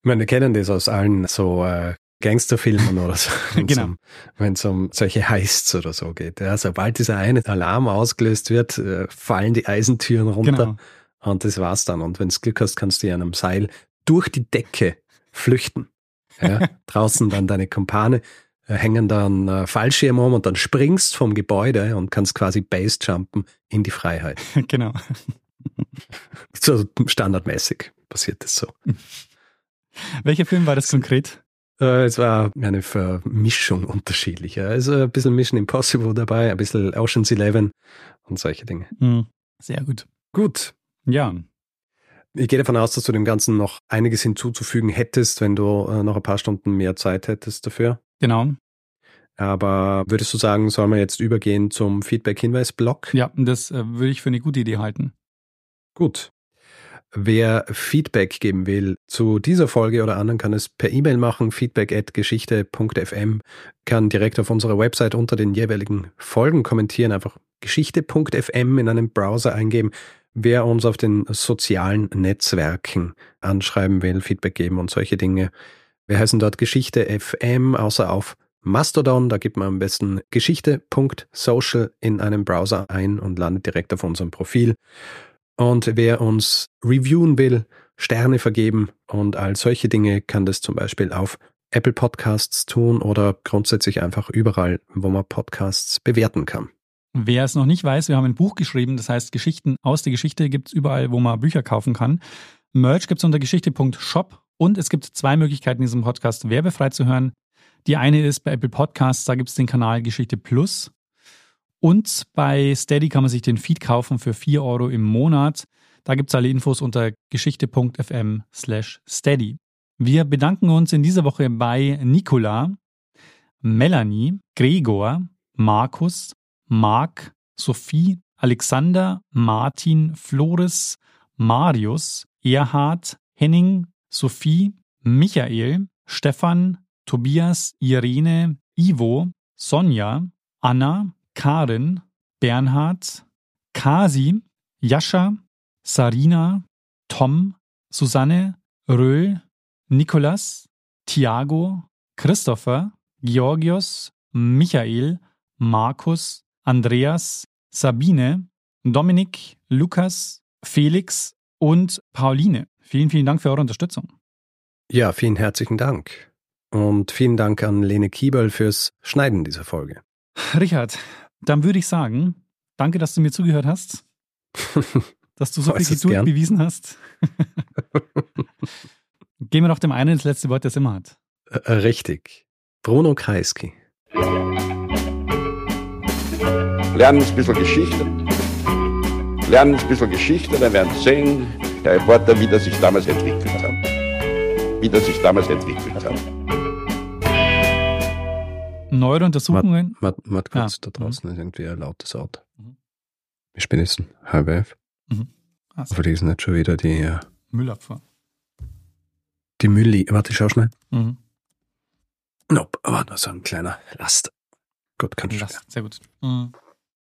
Ich meine, wir kennen das aus allen so äh Gangsterfilmen oder so, wenn es genau. um, wenn's um solche Heists oder so geht. Ja, sobald dieser eine Alarm ausgelöst wird, fallen die Eisentüren runter genau. und das war's dann. Und wenn du Glück hast, kannst du ja an einem Seil durch die Decke flüchten. Ja, draußen dann deine Kumpane hängen dann Fallschirm um und dann springst vom Gebäude und kannst quasi Basejumpen in die Freiheit. Genau. So standardmäßig passiert das so. Welcher Film war das konkret? Es war eine Vermischung unterschiedlicher. Also ein bisschen Mission Impossible dabei, ein bisschen Ocean's Eleven und solche Dinge. Sehr gut. Gut. Ja. Ich gehe davon aus, dass du dem Ganzen noch einiges hinzuzufügen hättest, wenn du noch ein paar Stunden mehr Zeit hättest dafür. Genau. Aber würdest du sagen, sollen wir jetzt übergehen zum Feedback-Hinweis-Block? Ja, das würde ich für eine gute Idee halten. Gut. Wer Feedback geben will zu dieser Folge oder anderen, kann es per E-Mail machen, feedback at geschichte punkt f m, kann direkt auf unserer Website unter den jeweiligen Folgen kommentieren, einfach geschichte punkt f m in einem Browser eingeben. Wer uns auf den sozialen Netzwerken anschreiben will, Feedback geben und solche Dinge. Wir heißen dort Geschichte F M, außer auf Mastodon, da gibt man am besten geschichte punkt social in einem Browser ein und landet direkt auf unserem Profil. Und wer uns reviewen will, Sterne vergeben und all solche Dinge, kann das zum Beispiel auf Apple Podcasts tun oder grundsätzlich einfach überall, wo man Podcasts bewerten kann. Wer es noch nicht weiß, wir haben ein Buch geschrieben, das heißt Geschichten aus der Geschichte gibt es überall, wo man Bücher kaufen kann. Merch gibt es unter geschichte punkt shop und es gibt zwei Möglichkeiten, diesen Podcast werbefrei zu hören. Die eine ist bei Apple Podcasts, da gibt es den Kanal Geschichte Plus. Und bei Steady kann man sich den Feed kaufen für vier Euro im Monat. Da gibt es alle Infos unter geschichte punkt f m slash steady. Wir bedanken uns in dieser Woche bei Nicola, Melanie, Gregor, Markus, Marc, Sophie, Alexander, Martin, Flores, Marius, Erhard, Henning, Sophie, Michael, Stefan, Tobias, Irene, Ivo, Sonja, Anna, Karin, Bernhard, Kasi, Jascha, Sarina, Tom, Susanne, Röhl, Nikolas, Thiago, Christopher, Georgios, Michael, Markus, Andreas, Sabine, Dominik, Lukas, Felix und Pauline. Vielen, vielen Dank für eure Unterstützung. Ja, vielen herzlichen Dank. Und vielen Dank an Lene Kieberl fürs Schneiden dieser Folge. Richard, dann würde ich sagen, danke, dass du mir zugehört hast, dass du so viel Geduld bewiesen hast. Gehen wir doch dem einen das letzte Wort, das immer hat. Richtig. Bruno Kreisky. Lernen ein bisschen Geschichte. Lernen ein bisschen Geschichte, dann werden Sie sehen, der Reporter, wie das sich damals entwickelt hat. Wie das sich damals entwickelt hat. Neuere Untersuchungen. Man hat kurz da draußen mhm. irgendwie ein lautes Auto. Mhm. Ich bin jetzt halb elf. Mhm. Also. Verlesen nicht schon wieder die Müllabfuhr. Die Mülli. Warte, schau schnell. Mhm. Nope, aber nur so ein kleiner Last. Gut, kann ich. Sehr gut. Mhm.